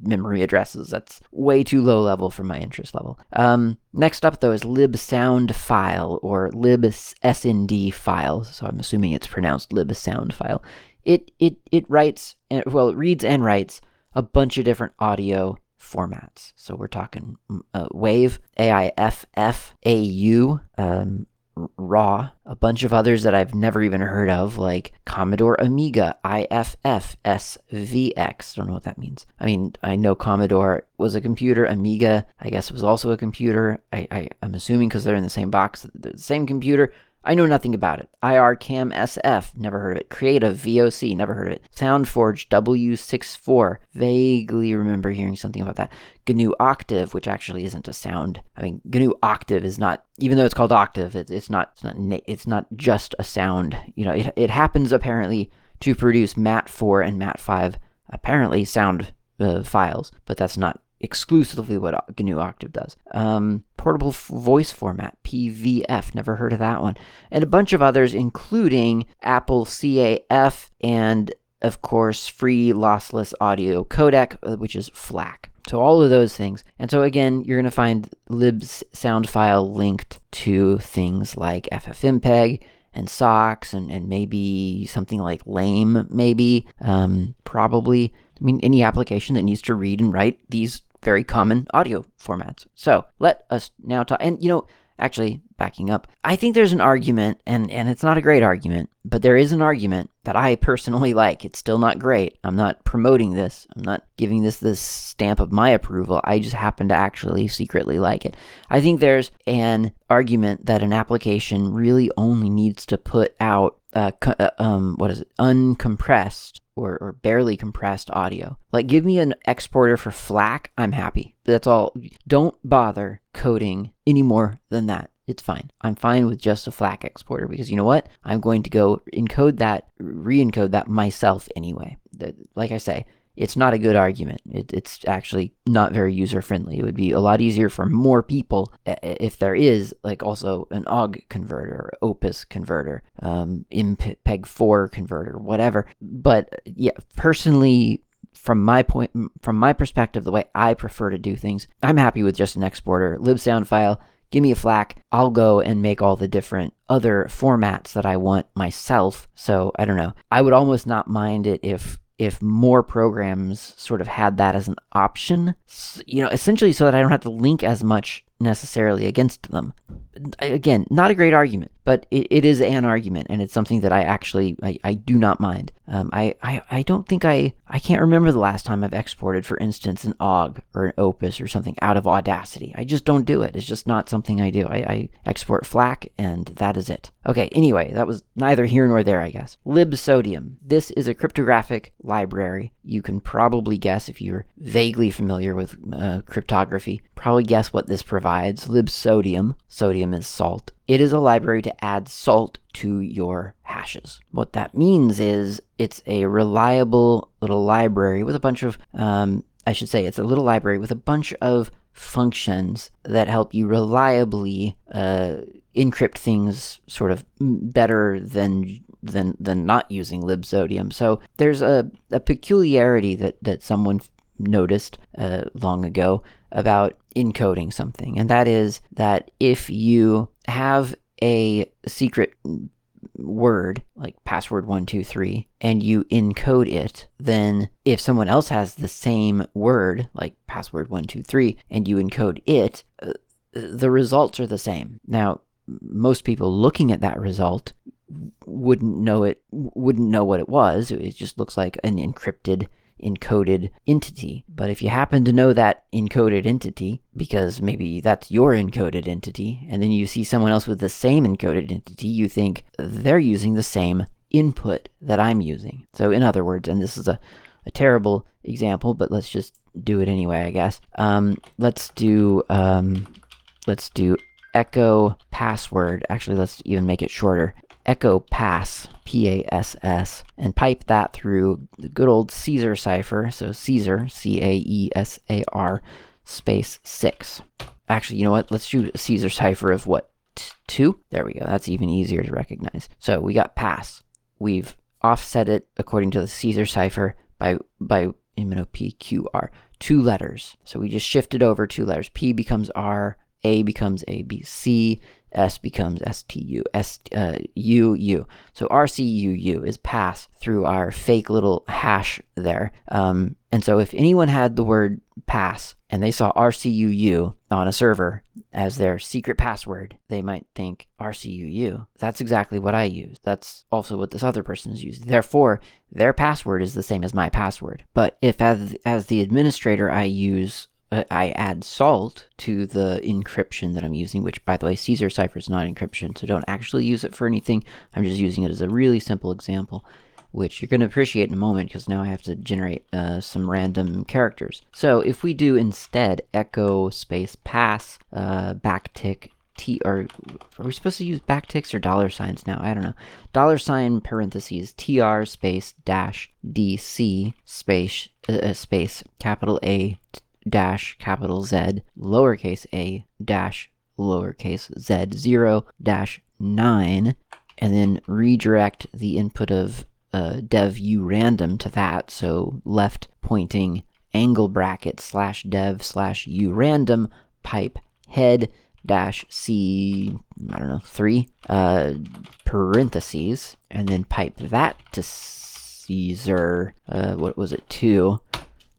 memory addresses. That's way too low level for my interest level. Um, next up though is libsndfile, or libsndfile. So I'm assuming it's pronounced libsndfile. It, it, it writes, well, it reads and writes a bunch of different audio formats. So we're talking uh, WAV, A I F F, A U, um, RAW, a bunch of others that I've never even heard of, like Commodore Amiga, I F F, S V X. Don't know what that means. I mean, I know Commodore was a computer. Amiga, I guess, was also a computer. I, I, I'm assuming because they're in the same box, the same computer. I know nothing about it. I R cam S F, never heard of it. Creative V O C, never heard of it. SoundForge W sixty-four, vaguely remember hearing something about that. G N U Octave, which actually isn't a sound. I mean, G N U Octave is not, even though it's called Octave, it, it's not, it's not, it's not just a sound. You know, it, it happens apparently to produce mat four and mat five, apparently sound uh, files, but that's not exclusively what G N U Octave does. Um, portable f voice format, P V F, never heard of that one. And a bunch of others, including Apple C A F and, of course, free lossless audio codec, which is FLAC. So all of those things. And so again, you're going to find libsndfile linked to things like ffmpeg and socks and, and maybe something like lame, maybe, um, probably. I mean, any application that needs to read and write these very common audio formats. So let us now talk. And, you know, actually, backing up, I think there's an argument, and, and it's not a great argument, but there is an argument that I personally like. It's still not great. I'm not promoting this. I'm not giving this this stamp of my approval. I just happen to actually secretly like it. I think there's an argument that an application really only needs to put out, uh, um, what is it, uncompressed or, or barely compressed audio. Like, give me an exporter for FLAC, I'm happy. That's all. Don't bother coding any more than that. It's fine. I'm fine with just a FLAC exporter because you know what? I'm going to go encode that, re-encode that myself anyway. Like I say, it's not a good argument. It, it's actually not very user-friendly. It would be a lot easier for more people if there is, like, also an O G converter, Opus converter, um, M P E G four converter, whatever. But yeah, personally, from my point, from my perspective, the way I prefer to do things, I'm happy with just an exporter, libsndfile. Give me a FLAC, I'll go and make all the different other formats that I want myself. So I don't know. I would almost not mind it if if more programs sort of had that as an option, you know, essentially so that I don't have to link as much necessarily against them. Again, not a great argument, but it, it is an argument, and it's something that I actually, I, I do not mind. Um, I, I, I don't think I, I can't remember the last time I've exported, for instance, an O G or an Opus or something out of Audacity. I just don't do it. It's just not something I do. I, I export FLAC, and that is it. Okay, anyway, that was neither here nor there, I guess. Libsodium. This is a cryptographic library. You can probably guess, if you're vaguely familiar with uh, cryptography, probably guess what this provides. Libsodium. Sodium is salt. It is a library to add salt to your hashes. What that means is it's a reliable little library with a bunch of, um, I should say, it's a little library with a bunch of functions that help you reliably uh, encrypt things sort of better than than than not using libsodium. So there's a, a peculiarity that, that someone noticed uh, long ago about encoding something, and that is that if you have a secret word, like password one two three, and you encode it, then if someone else has the same word, like password one two three, and you encode it, uh, the results are the same. Now, most people looking at that result wouldn't know it, wouldn't know what it was. It just looks like an encrypted encoded entity. But if you happen to know that encoded entity, because maybe that's your encoded entity, and then you see someone else with the same encoded entity, you think they're using the same input that I'm using. So in other words, and this is a, a terrible example, but let's just do it anyway, I guess. Um, let's do, um, let's do echo password. Actually, let's even make it shorter. Echo pass, P A S S, and pipe that through the good old Caesar cipher. So Caesar, C A E S A R, space six. Actually, you know what? Let's do a Caesar cipher of what? Two? There we go. That's even easier to recognize. So we got pass. We've offset it according to the Caesar cipher by, by M N O P Q R, two letters. So we just shifted over two letters. P becomes R, A becomes A, B, C. S becomes S T U, S, uh, U, U. So R C U U is pass through our fake little hash there. Um, and so if anyone had the word pass and they saw R C U U on a server as their secret password, they might think R C U U. That's exactly what I use. That's also what this other person has used. Therefore, their password is the same as my password. But if as, as the administrator I use I add salt to the encryption that I'm using, which, by the way, Caesar cipher is not encryption, so don't actually use it for anything. I'm just using it as a really simple example, which you're going to appreciate in a moment, because now I have to generate uh, some random characters. So if we do instead echo space pass uh, backtick T, or are we supposed to use backticks or dollar signs now? I don't know. Dollar sign parentheses T R space dash D C space uh, space capital A dash capital Z lowercase a dash lowercase z zero dash nine, and then redirect the input of uh, dev u random to that, so left pointing angle bracket slash dev slash urandom pipe head dash C, I don't know, three, uh, parentheses, and then pipe that to Caesar, uh, what was it, two.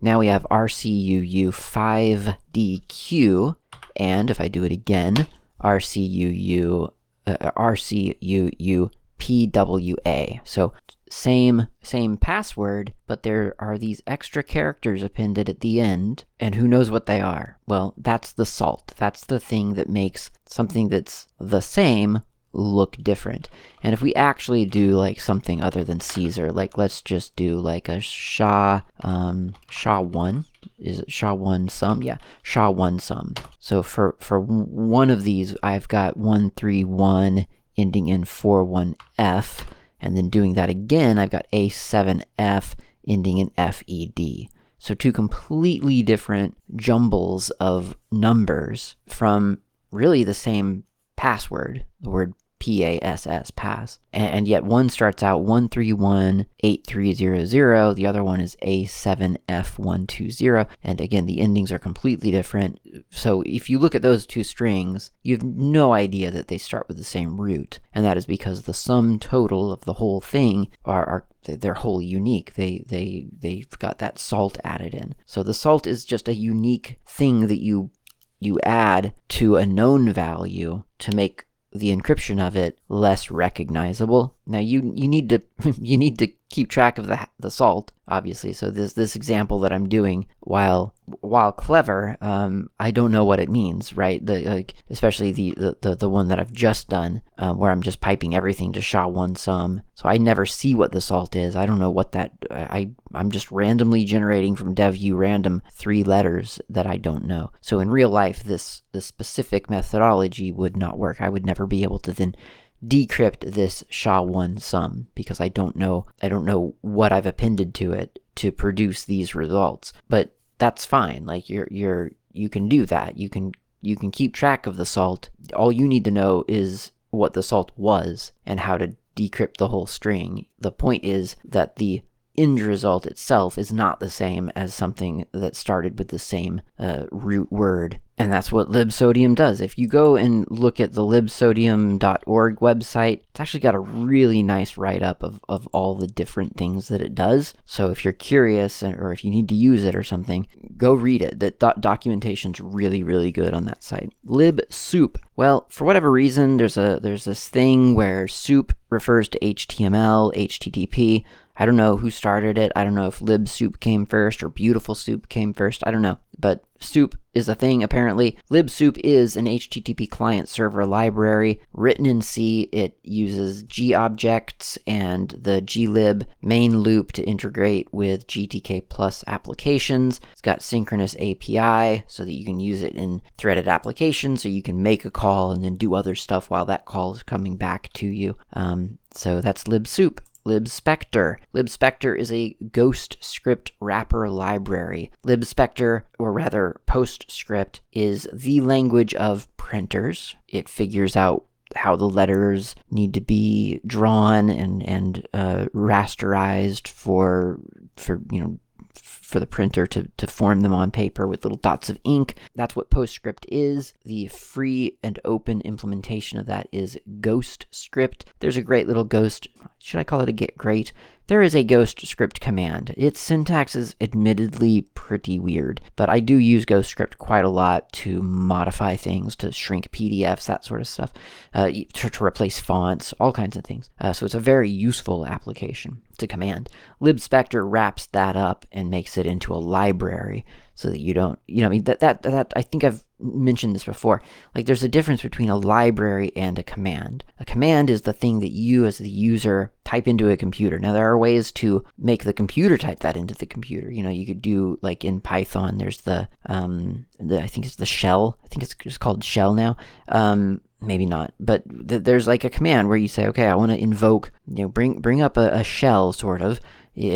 Now we have R C U U five D Q, and if I do it again, R C U U, uh, R C U U P W A. So same, same password, but there are these extra characters appended at the end, and who knows what they are? Well, that's the salt. That's the thing that makes something that's the same look different. And if we actually do like something other than Caesar, like let's just do like a SHA, um, SHA one, is it SHA one sum? Yeah, SHA one sum. So for, for one of these, I've got one three one ending in four one F, and then doing that again, I've got A seven F ending in F E D. So two completely different jumbles of numbers from really the same password, the word P A S S, pass. And yet one starts out one three one eight three zero zero, the other one is A seven F one two zero, and again, the endings are completely different. So if you look at those two strings, you have no idea that they start with the same root, and that is because the sum total of the whole thing are, are they're whole unique. They, they, they've got that salt added in. So the salt is just a unique thing that you, you add to a known value to make the encryption of it less recognizable. Now you you need to you need to keep track of the the salt, obviously. So this this example that I'm doing, while while clever, um, I don't know what it means, right? The like especially the the the, the one that I've just done, uh, where I'm just piping everything to S H A one sum. So I never see what the salt is. I don't know what that I I'm just randomly generating from dev u random three letters that I don't know. So in real life, this this specific methodology would not work. I would never be able to then decrypt this S H A one sum because I don't know I don't know what I've appended to it to produce these results. But that's fine. Like you're you're you can do that. You can you can keep track of the salt. All you need to know is what the salt was and how to decrypt the whole string. The point is that the end result itself is not the same as something that started with the same uh, root word. And that's what libsodium does. If you go and look at the libsodium dot org website, it's actually got a really nice write-up of, of all the different things that it does. So if you're curious or if you need to use it or something, go read it. The do- documentation's really, really good on that site. Libsoup. Well, for whatever reason, there's a there's this thing where soup refers to H T M L, H T T P. I don't know who started it. I don't know if libsoup came first or beautiful soup came first. I don't know. But soup is a thing, apparently. Libsoup is an H T T P client server library written in C. It uses gobjects and the glib main loop to integrate with G T K plus applications. It's got synchronous A P I so that you can use it in threaded applications, so you can make a call and then do other stuff while that call is coming back to you. Um, so that's libsoup. Libspector. Libspector is a ghost script wrapper library. Libspector, or rather PostScript, is the language of printers. It figures out how the letters need to be drawn and and uh, rasterized for for you know for the printer to, to form them on paper with little dots of ink. That's what PostScript is. The free and open implementation of that is GhostScript. There's a great little ghost, should I call it a get great? There is a GhostScript command. Its syntax is admittedly pretty weird, but I do use GhostScript quite a lot to modify things, to shrink P D Fs, that sort of stuff, uh, to, to replace fonts, all kinds of things. Uh, so it's a very useful application. It's a command. Libspector wraps that up and makes it into a library so that you don't, you know, I mean, that, that, that, I think I've mentioned this before. Like, there's a difference between a library and a command. A command is the thing that you as the user type into a computer. Now, there are ways to make the computer type that into the computer. You know, you could do, like, in Python, there's the, um, the, I think it's the shell. I think it's just called shell now. Um, maybe not, but th- there's, like, a command where you say, okay, I want to invoke, you know, bring, bring up a, a shell, sort of,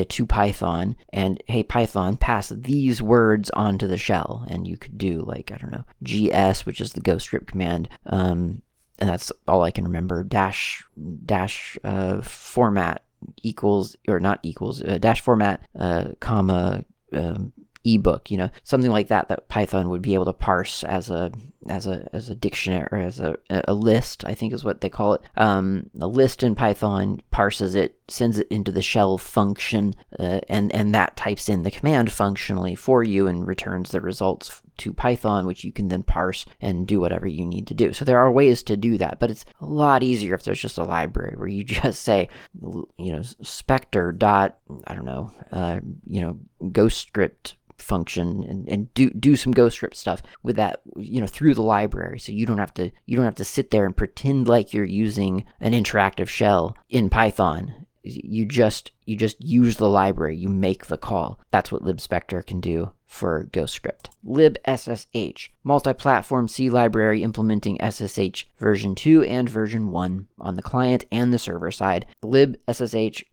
to Python, and hey Python, pass these words onto the shell, and you could do like I don't know G S, which is the GhostScript command, um, and that's all I can remember. Dash dash uh, format equals or not equals uh, dash format uh, comma um, ebook, you know, something like that that Python would be able to parse as a as a as a dictionary or as a a list, I think is what they call it. Um, a list in Python parses it, sends it into the shell function, uh, and and that types in the command functionally for you and returns the results to Python, which you can then parse and do whatever you need to do. So there are ways to do that, but it's a lot easier if there's just a library where you just say, you know, spectre dot, I don't know, uh, you know, ghost script function and, and do do some ghost script stuff with that, you know, through the library, so you don't have to you don't have to sit there and pretend like you're using an interactive shell in Python. You just you just use the library. You make the call. That's what libspectre can do for ghost script. Libssh, multi-platform C library implementing S S H version two and version one on the client and the server side. Libssh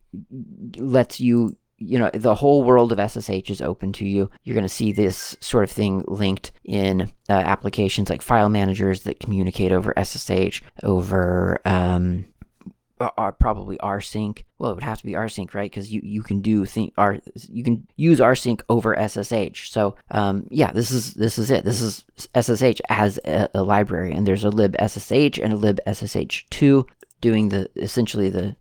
lets you, you know, the whole world of S S H is open to you. You're going to see this sort of thing linked in uh, applications like file managers that communicate over S S H, over um, uh, probably rsync. Well, it would have to be rsync, right? Because you, you can do think R you can use rsync over S S H. So um, yeah, this is this is it. This is S S H as a, a library, and there's a libssh and a libssh two doing the essentially the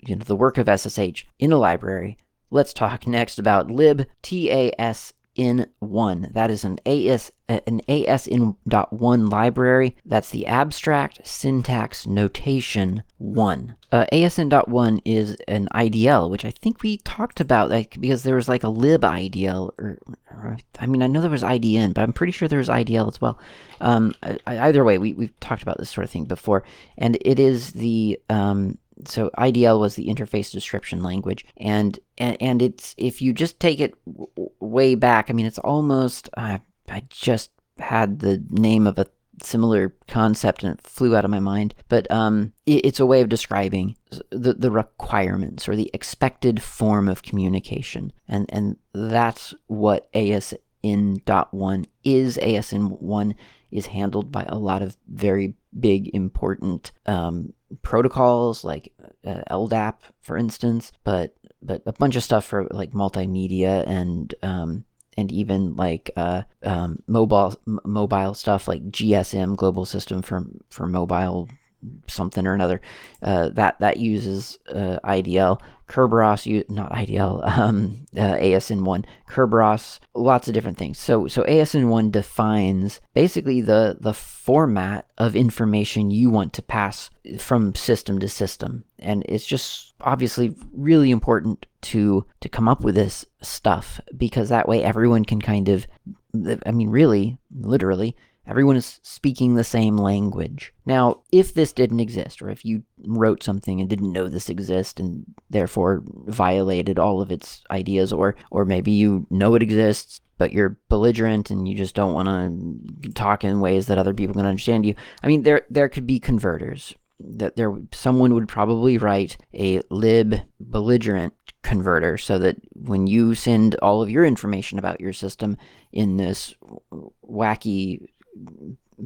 you know the work of S S H in a library. Let's talk next about libtasn one. That is an AS an A S N dot one library. That's the abstract syntax notation one. Uh, A S N dot one is an I D L, which I think we talked about, like, because there was like a lib I D L, or, or I mean, I know there was I D N, but I'm pretty sure there was I D L as well. Um, I, either way, we we've talked about this sort of thing before, and it is the um. So I D L was the interface description language, and and, and it's, if you just take it w way back, I mean, it's almost, uh, I just had the name of a similar concept and it flew out of my mind, but um, it, it's a way of describing the, the requirements or the expected form of communication, and, and that's what A S N dot one is. A S N one is handled by a lot of very big, important um, protocols like uh, L D A P, for instance, but but a bunch of stuff for like multimedia and um, and even like uh, um, mobile m mobile stuff like G S M, Global System for for mobile something or another. Uh, that that uses uh, I D L. Kerberos, not I D L, um, uh, A S N one, Kerberos, lots of different things. So, so A S N one defines basically the the format of information you want to pass from system to system, and it's just obviously really important to to come up with this stuff, because that way everyone can kind of, I mean, really, literally, everyone is speaking the same language. Now, if this didn't exist, or if you wrote something and didn't know this exists and therefore violated all of its ideas, or or maybe you know it exists, but you're belligerent and you just don't want to talk in ways that other people can understand you, I mean, there there could be converters. That there, someone would probably write a lib belligerent converter so that when you send all of your information about your system in this wacky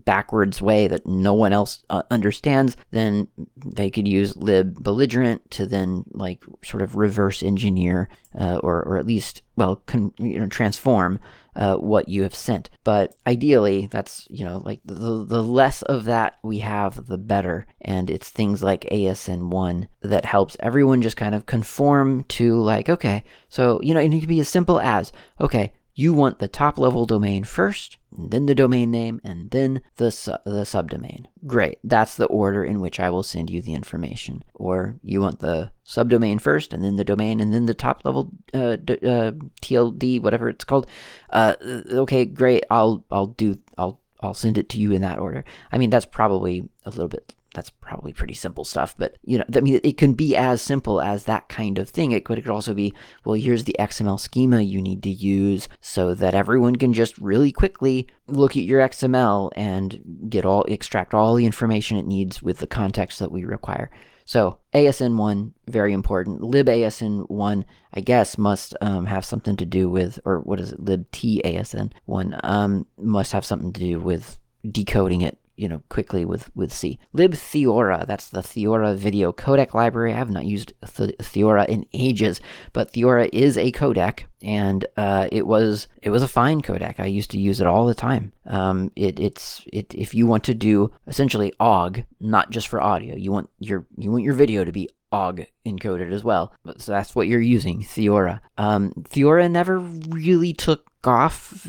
backwards way that no one else uh, understands, then they could use lib belligerent to then like sort of reverse engineer uh, or or at least well con you know transform uh, what you have sent. But ideally, that's, you know, like the the less of that we have, the better. And it's things like A S N one that helps everyone just kind of conform to, like, okay, so, you know, and it can be as simple as, okay, you want the top-level domain first, and then the domain name, and then the su the subdomain. Great, that's the order in which I will send you the information. Or you want the subdomain first, and then the domain, and then the top-level uh, uh, T L D, whatever it's called. Uh, okay, great. I'll I'll do I'll I'll send it to you in that order. I mean, that's probably a little bit. That's probably pretty simple stuff, but, you know, I mean, it can be as simple as that kind of thing. It could, it could also be, well, here's the X M L schema you need to use so that everyone can just really quickly look at your X M L and get all, extract all the information it needs with the context that we require. So A S N one, very important. Lib A S N one, I guess, must um, have something to do with, or what is it? Lib T A S N one um, must have something to do with decoding it you know, quickly with, with C. LibTheora, that's the Theora video codec library. I have not used the Theora in ages, but Theora is a codec, and uh, it was it was a fine codec. I used to use it all the time. Um, it it's it if you want to do essentially O G, not just for audio, you want your you want your video to be O G encoded as well. So that's what you're using, Theora. Um, Theora never really took off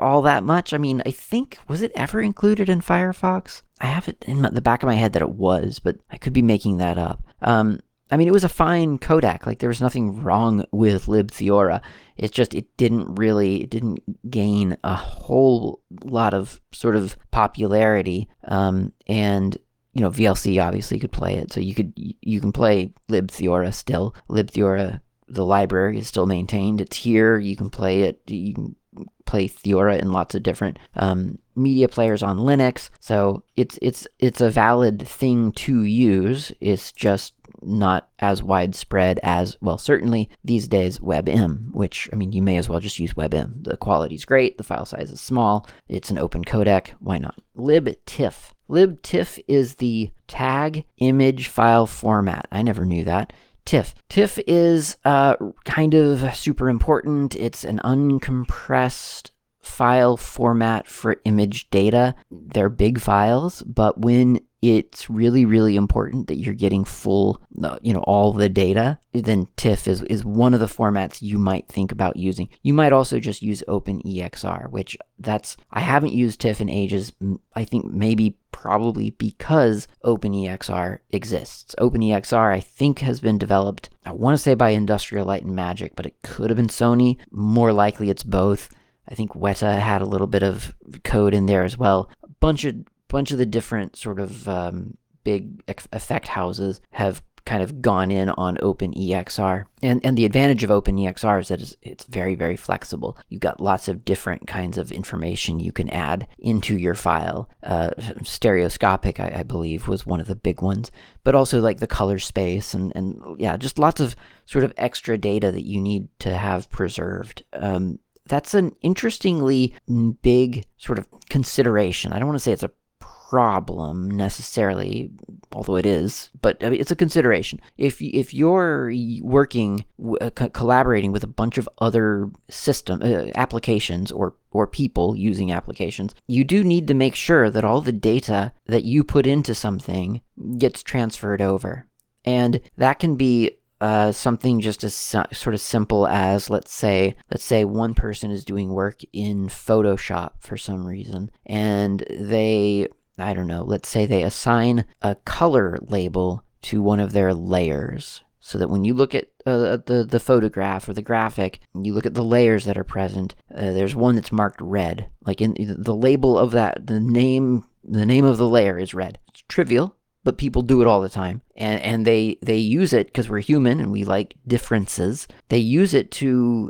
all that much. I mean, I think, was it ever included in Firefox? I have it in the back of my head that it was, but I could be making that up. Um, I mean, it was a fine codec. Like, there was nothing wrong with LibTheora. It's just, it didn't really, it didn't gain a whole lot of sort of popularity. Um, and you know, V L C obviously could play it, so you could you can play LibTheora still. LibTheora, the library, is still maintained. It's here. You can play it. You can play Theora in lots of different um, media players on Linux. So it's it's it's a valid thing to use. It's just not as widespread as, well, certainly these days, WebM, which, I mean, you may as well just use WebM. The quality's great. The file size is small. It's an open codec. Why not? LibTIFF. LibTIFF is the tag image file format. I never knew that. TIFF. TIFF is uh, kind of super important. It's an uncompressed file format for image data. They're big files, but when it's really, really important that you're getting full, you know, all the data, then TIFF is, is one of the formats you might think about using. You might also just use OpenEXR, which that's, I haven't used TIFF in ages. I think maybe probably because OpenEXR exists. OpenEXR, I think, has been developed, I want to say by Industrial Light and Magic, but it could have been Sony. More likely it's both. I think Weta had a little bit of code in there as well. A bunch of bunch of the different sort of um, big effect houses have kind of gone in on OpenEXR. And and the advantage of OpenEXR is that it's, it's very, very flexible. You've got lots of different kinds of information you can add into your file. Uh, stereoscopic, I, I believe, was one of the big ones, but also like the color space and, and yeah, just lots of sort of extra data that you need to have preserved. Um, that's an interestingly big sort of consideration. I don't want to say it's a problem necessarily, although it is, but I mean, it's a consideration. If if you're working, uh, co collaborating with a bunch of other system uh, applications or or people using applications, you do need to make sure that all the data that you put into something gets transferred over, and that can be Uh, something just as sort of simple as, let's say, let's say one person is doing work in Photoshop for some reason, and they, I don't know, let's say they assign a color label to one of their layers, so that when you look at uh, the, the photograph or the graphic, and you look at the layers that are present, uh, there's one that's marked red. Like, in the label of that, the name, the name of the layer is red. It's trivial, but people do it all the time, and and they they use it because we're human and we like differences. They use it to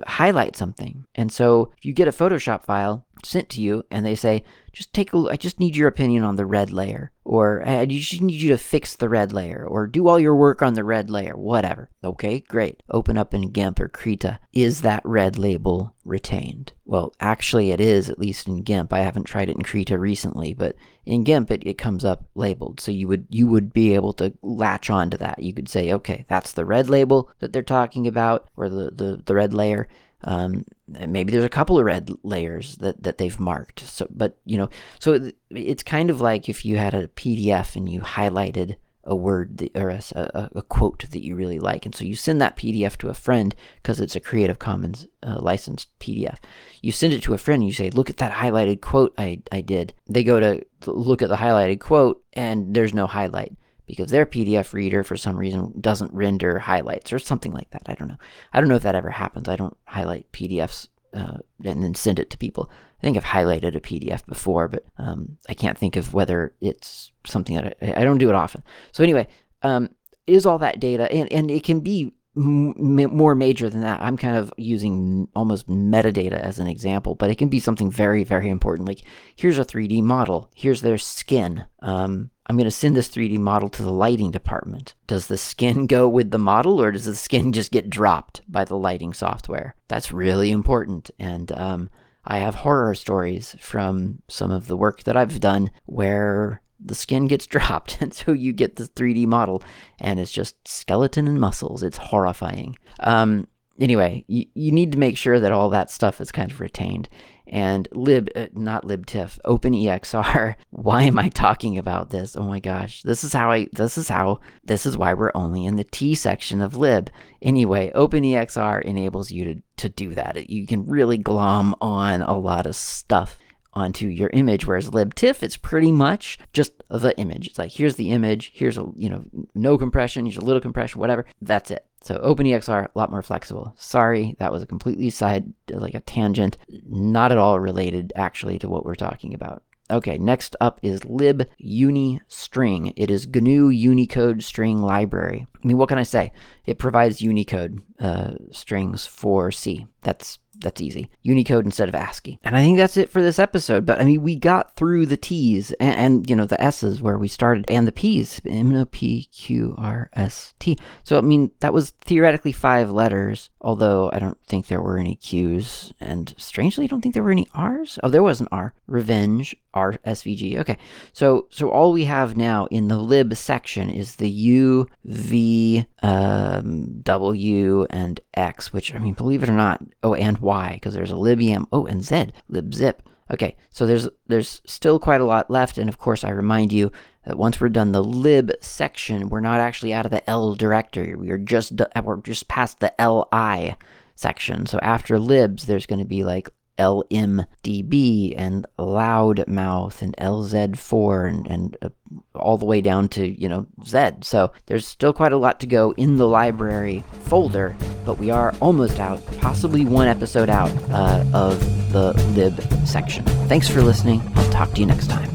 highlight something. And so if you get a Photoshop file sent to you and they say, just take a, I just need your opinion on the red layer, or I just need you to fix the red layer, or do all your work on the red layer, whatever. Okay, great. Open up in GIMP or Krita. Is that red label retained? Well, actually it is, at least in GIMP. I haven't tried it in Krita recently, but in GIMP it, it comes up labeled. So you would you would be able to latch on to that. You could say, okay, that's the red label that they're talking about, or the, the, the red layer. Um, maybe there's a couple of red layers that, that they've marked. So, but you know, so it's kind of like if you had a P D F and you highlighted a word that, or a, a, a quote that you really like. And so you send that P D F to a friend because it's a Creative Commons uh, licensed P D F. You send it to a friend and you say, look at that highlighted quote I, I did. They go to look at the highlighted quote and there's no highlight, because their P D F reader, for some reason, doesn't render highlights or something like that. I don't know. I don't know if that ever happens. I don't highlight P D Fs uh, and then send it to people. I think I've highlighted a P D F before, but um, I can't think of whether it's something that I, I don't do it often. So anyway, um, is all that data, and, and it can be m more major than that. I'm kind of using almost metadata as an example, but it can be something very, very important. Like, here's a three D model. Here's their skin. Um, I'm going to send this three D model to the lighting department. Does the skin go with the model, or does the skin just get dropped by the lighting software? That's really important. And um, I have horror stories from some of the work that I've done where the skin gets dropped, and so you get this three D model, and it's just skeleton and muscles. It's horrifying. Um, anyway, you, you need to make sure that all that stuff is kind of retained. And lib, uh, not libtiff, OpenEXR. Why am I talking about this? Oh my gosh, this is how I, this is how, this is why we're only in the T section of lib. Anyway, OpenEXR enables you to, to do that. You can really glom on a lot of stuff onto your image, whereas libtiff, it's pretty much just the image. It's like, here's the image, here's a, you know, no compression, here's a little compression, whatever, that's it. So OpenEXR, a lot more flexible. Sorry, that was a completely side, like a tangent, not at all related actually to what we're talking about. Okay, next up is libunistring. It is G N U Unicode string library. I mean, what can I say? It provides Unicode uh, strings for C. That's that's easy. Unicode instead of ASCII. And I think that's it for this episode. But I mean, we got through the T's and, and you know, the S's where we started, and the P's. M O P Q R S T. So I mean, that was theoretically five letters. Although I don't think there were any Q's, and strangely, I don't think there were any R's. Oh, there was an R. Revenge. R S V G. Okay. So so all we have now in the lib section is the U V. Uh, Um, W and X, which, I mean, believe it or not, oh, and Y, because there's a libym, oh, and Z, libzip. Okay, so there's there's still quite a lot left, and of course, I remind you that once we're done the lib section, we're not actually out of the L directory. We are just we're just past the L I section. So after libs, there's going to be like L M D B and loudmouth and L Z four and, and uh, all the way down to, you know, Z. So there's still quite a lot to go in the library folder, but we are almost out, possibly one episode out uh, of the lib section. Thanks for listening. I'll talk to you next time.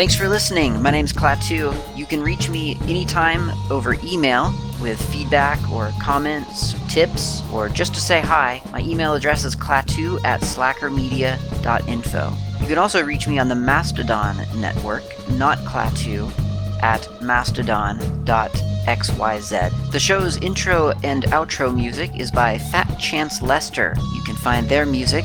Thanks for listening. My name's Klaatu. You can reach me anytime over email with feedback or comments, tips, or just to say hi. My email address is klaatu at slackermedia.info. You can also reach me on the Mastodon network, not klaatu, at mastodon dot X Y Z. The show's intro and outro music is by Fat Chance Lester. You can find their music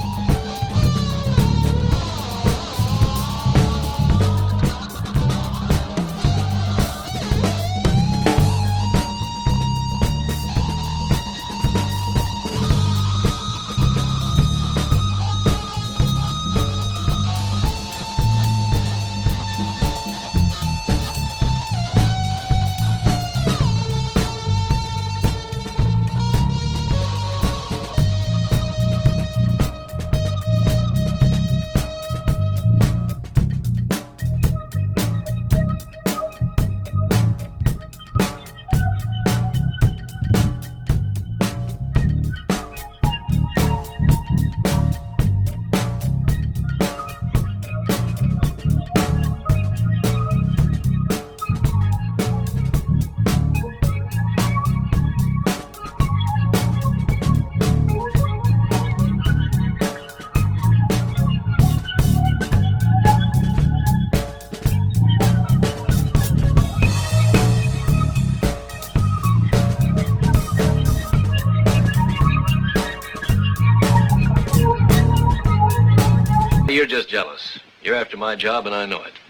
You're just jealous. You're after my job, and I know it.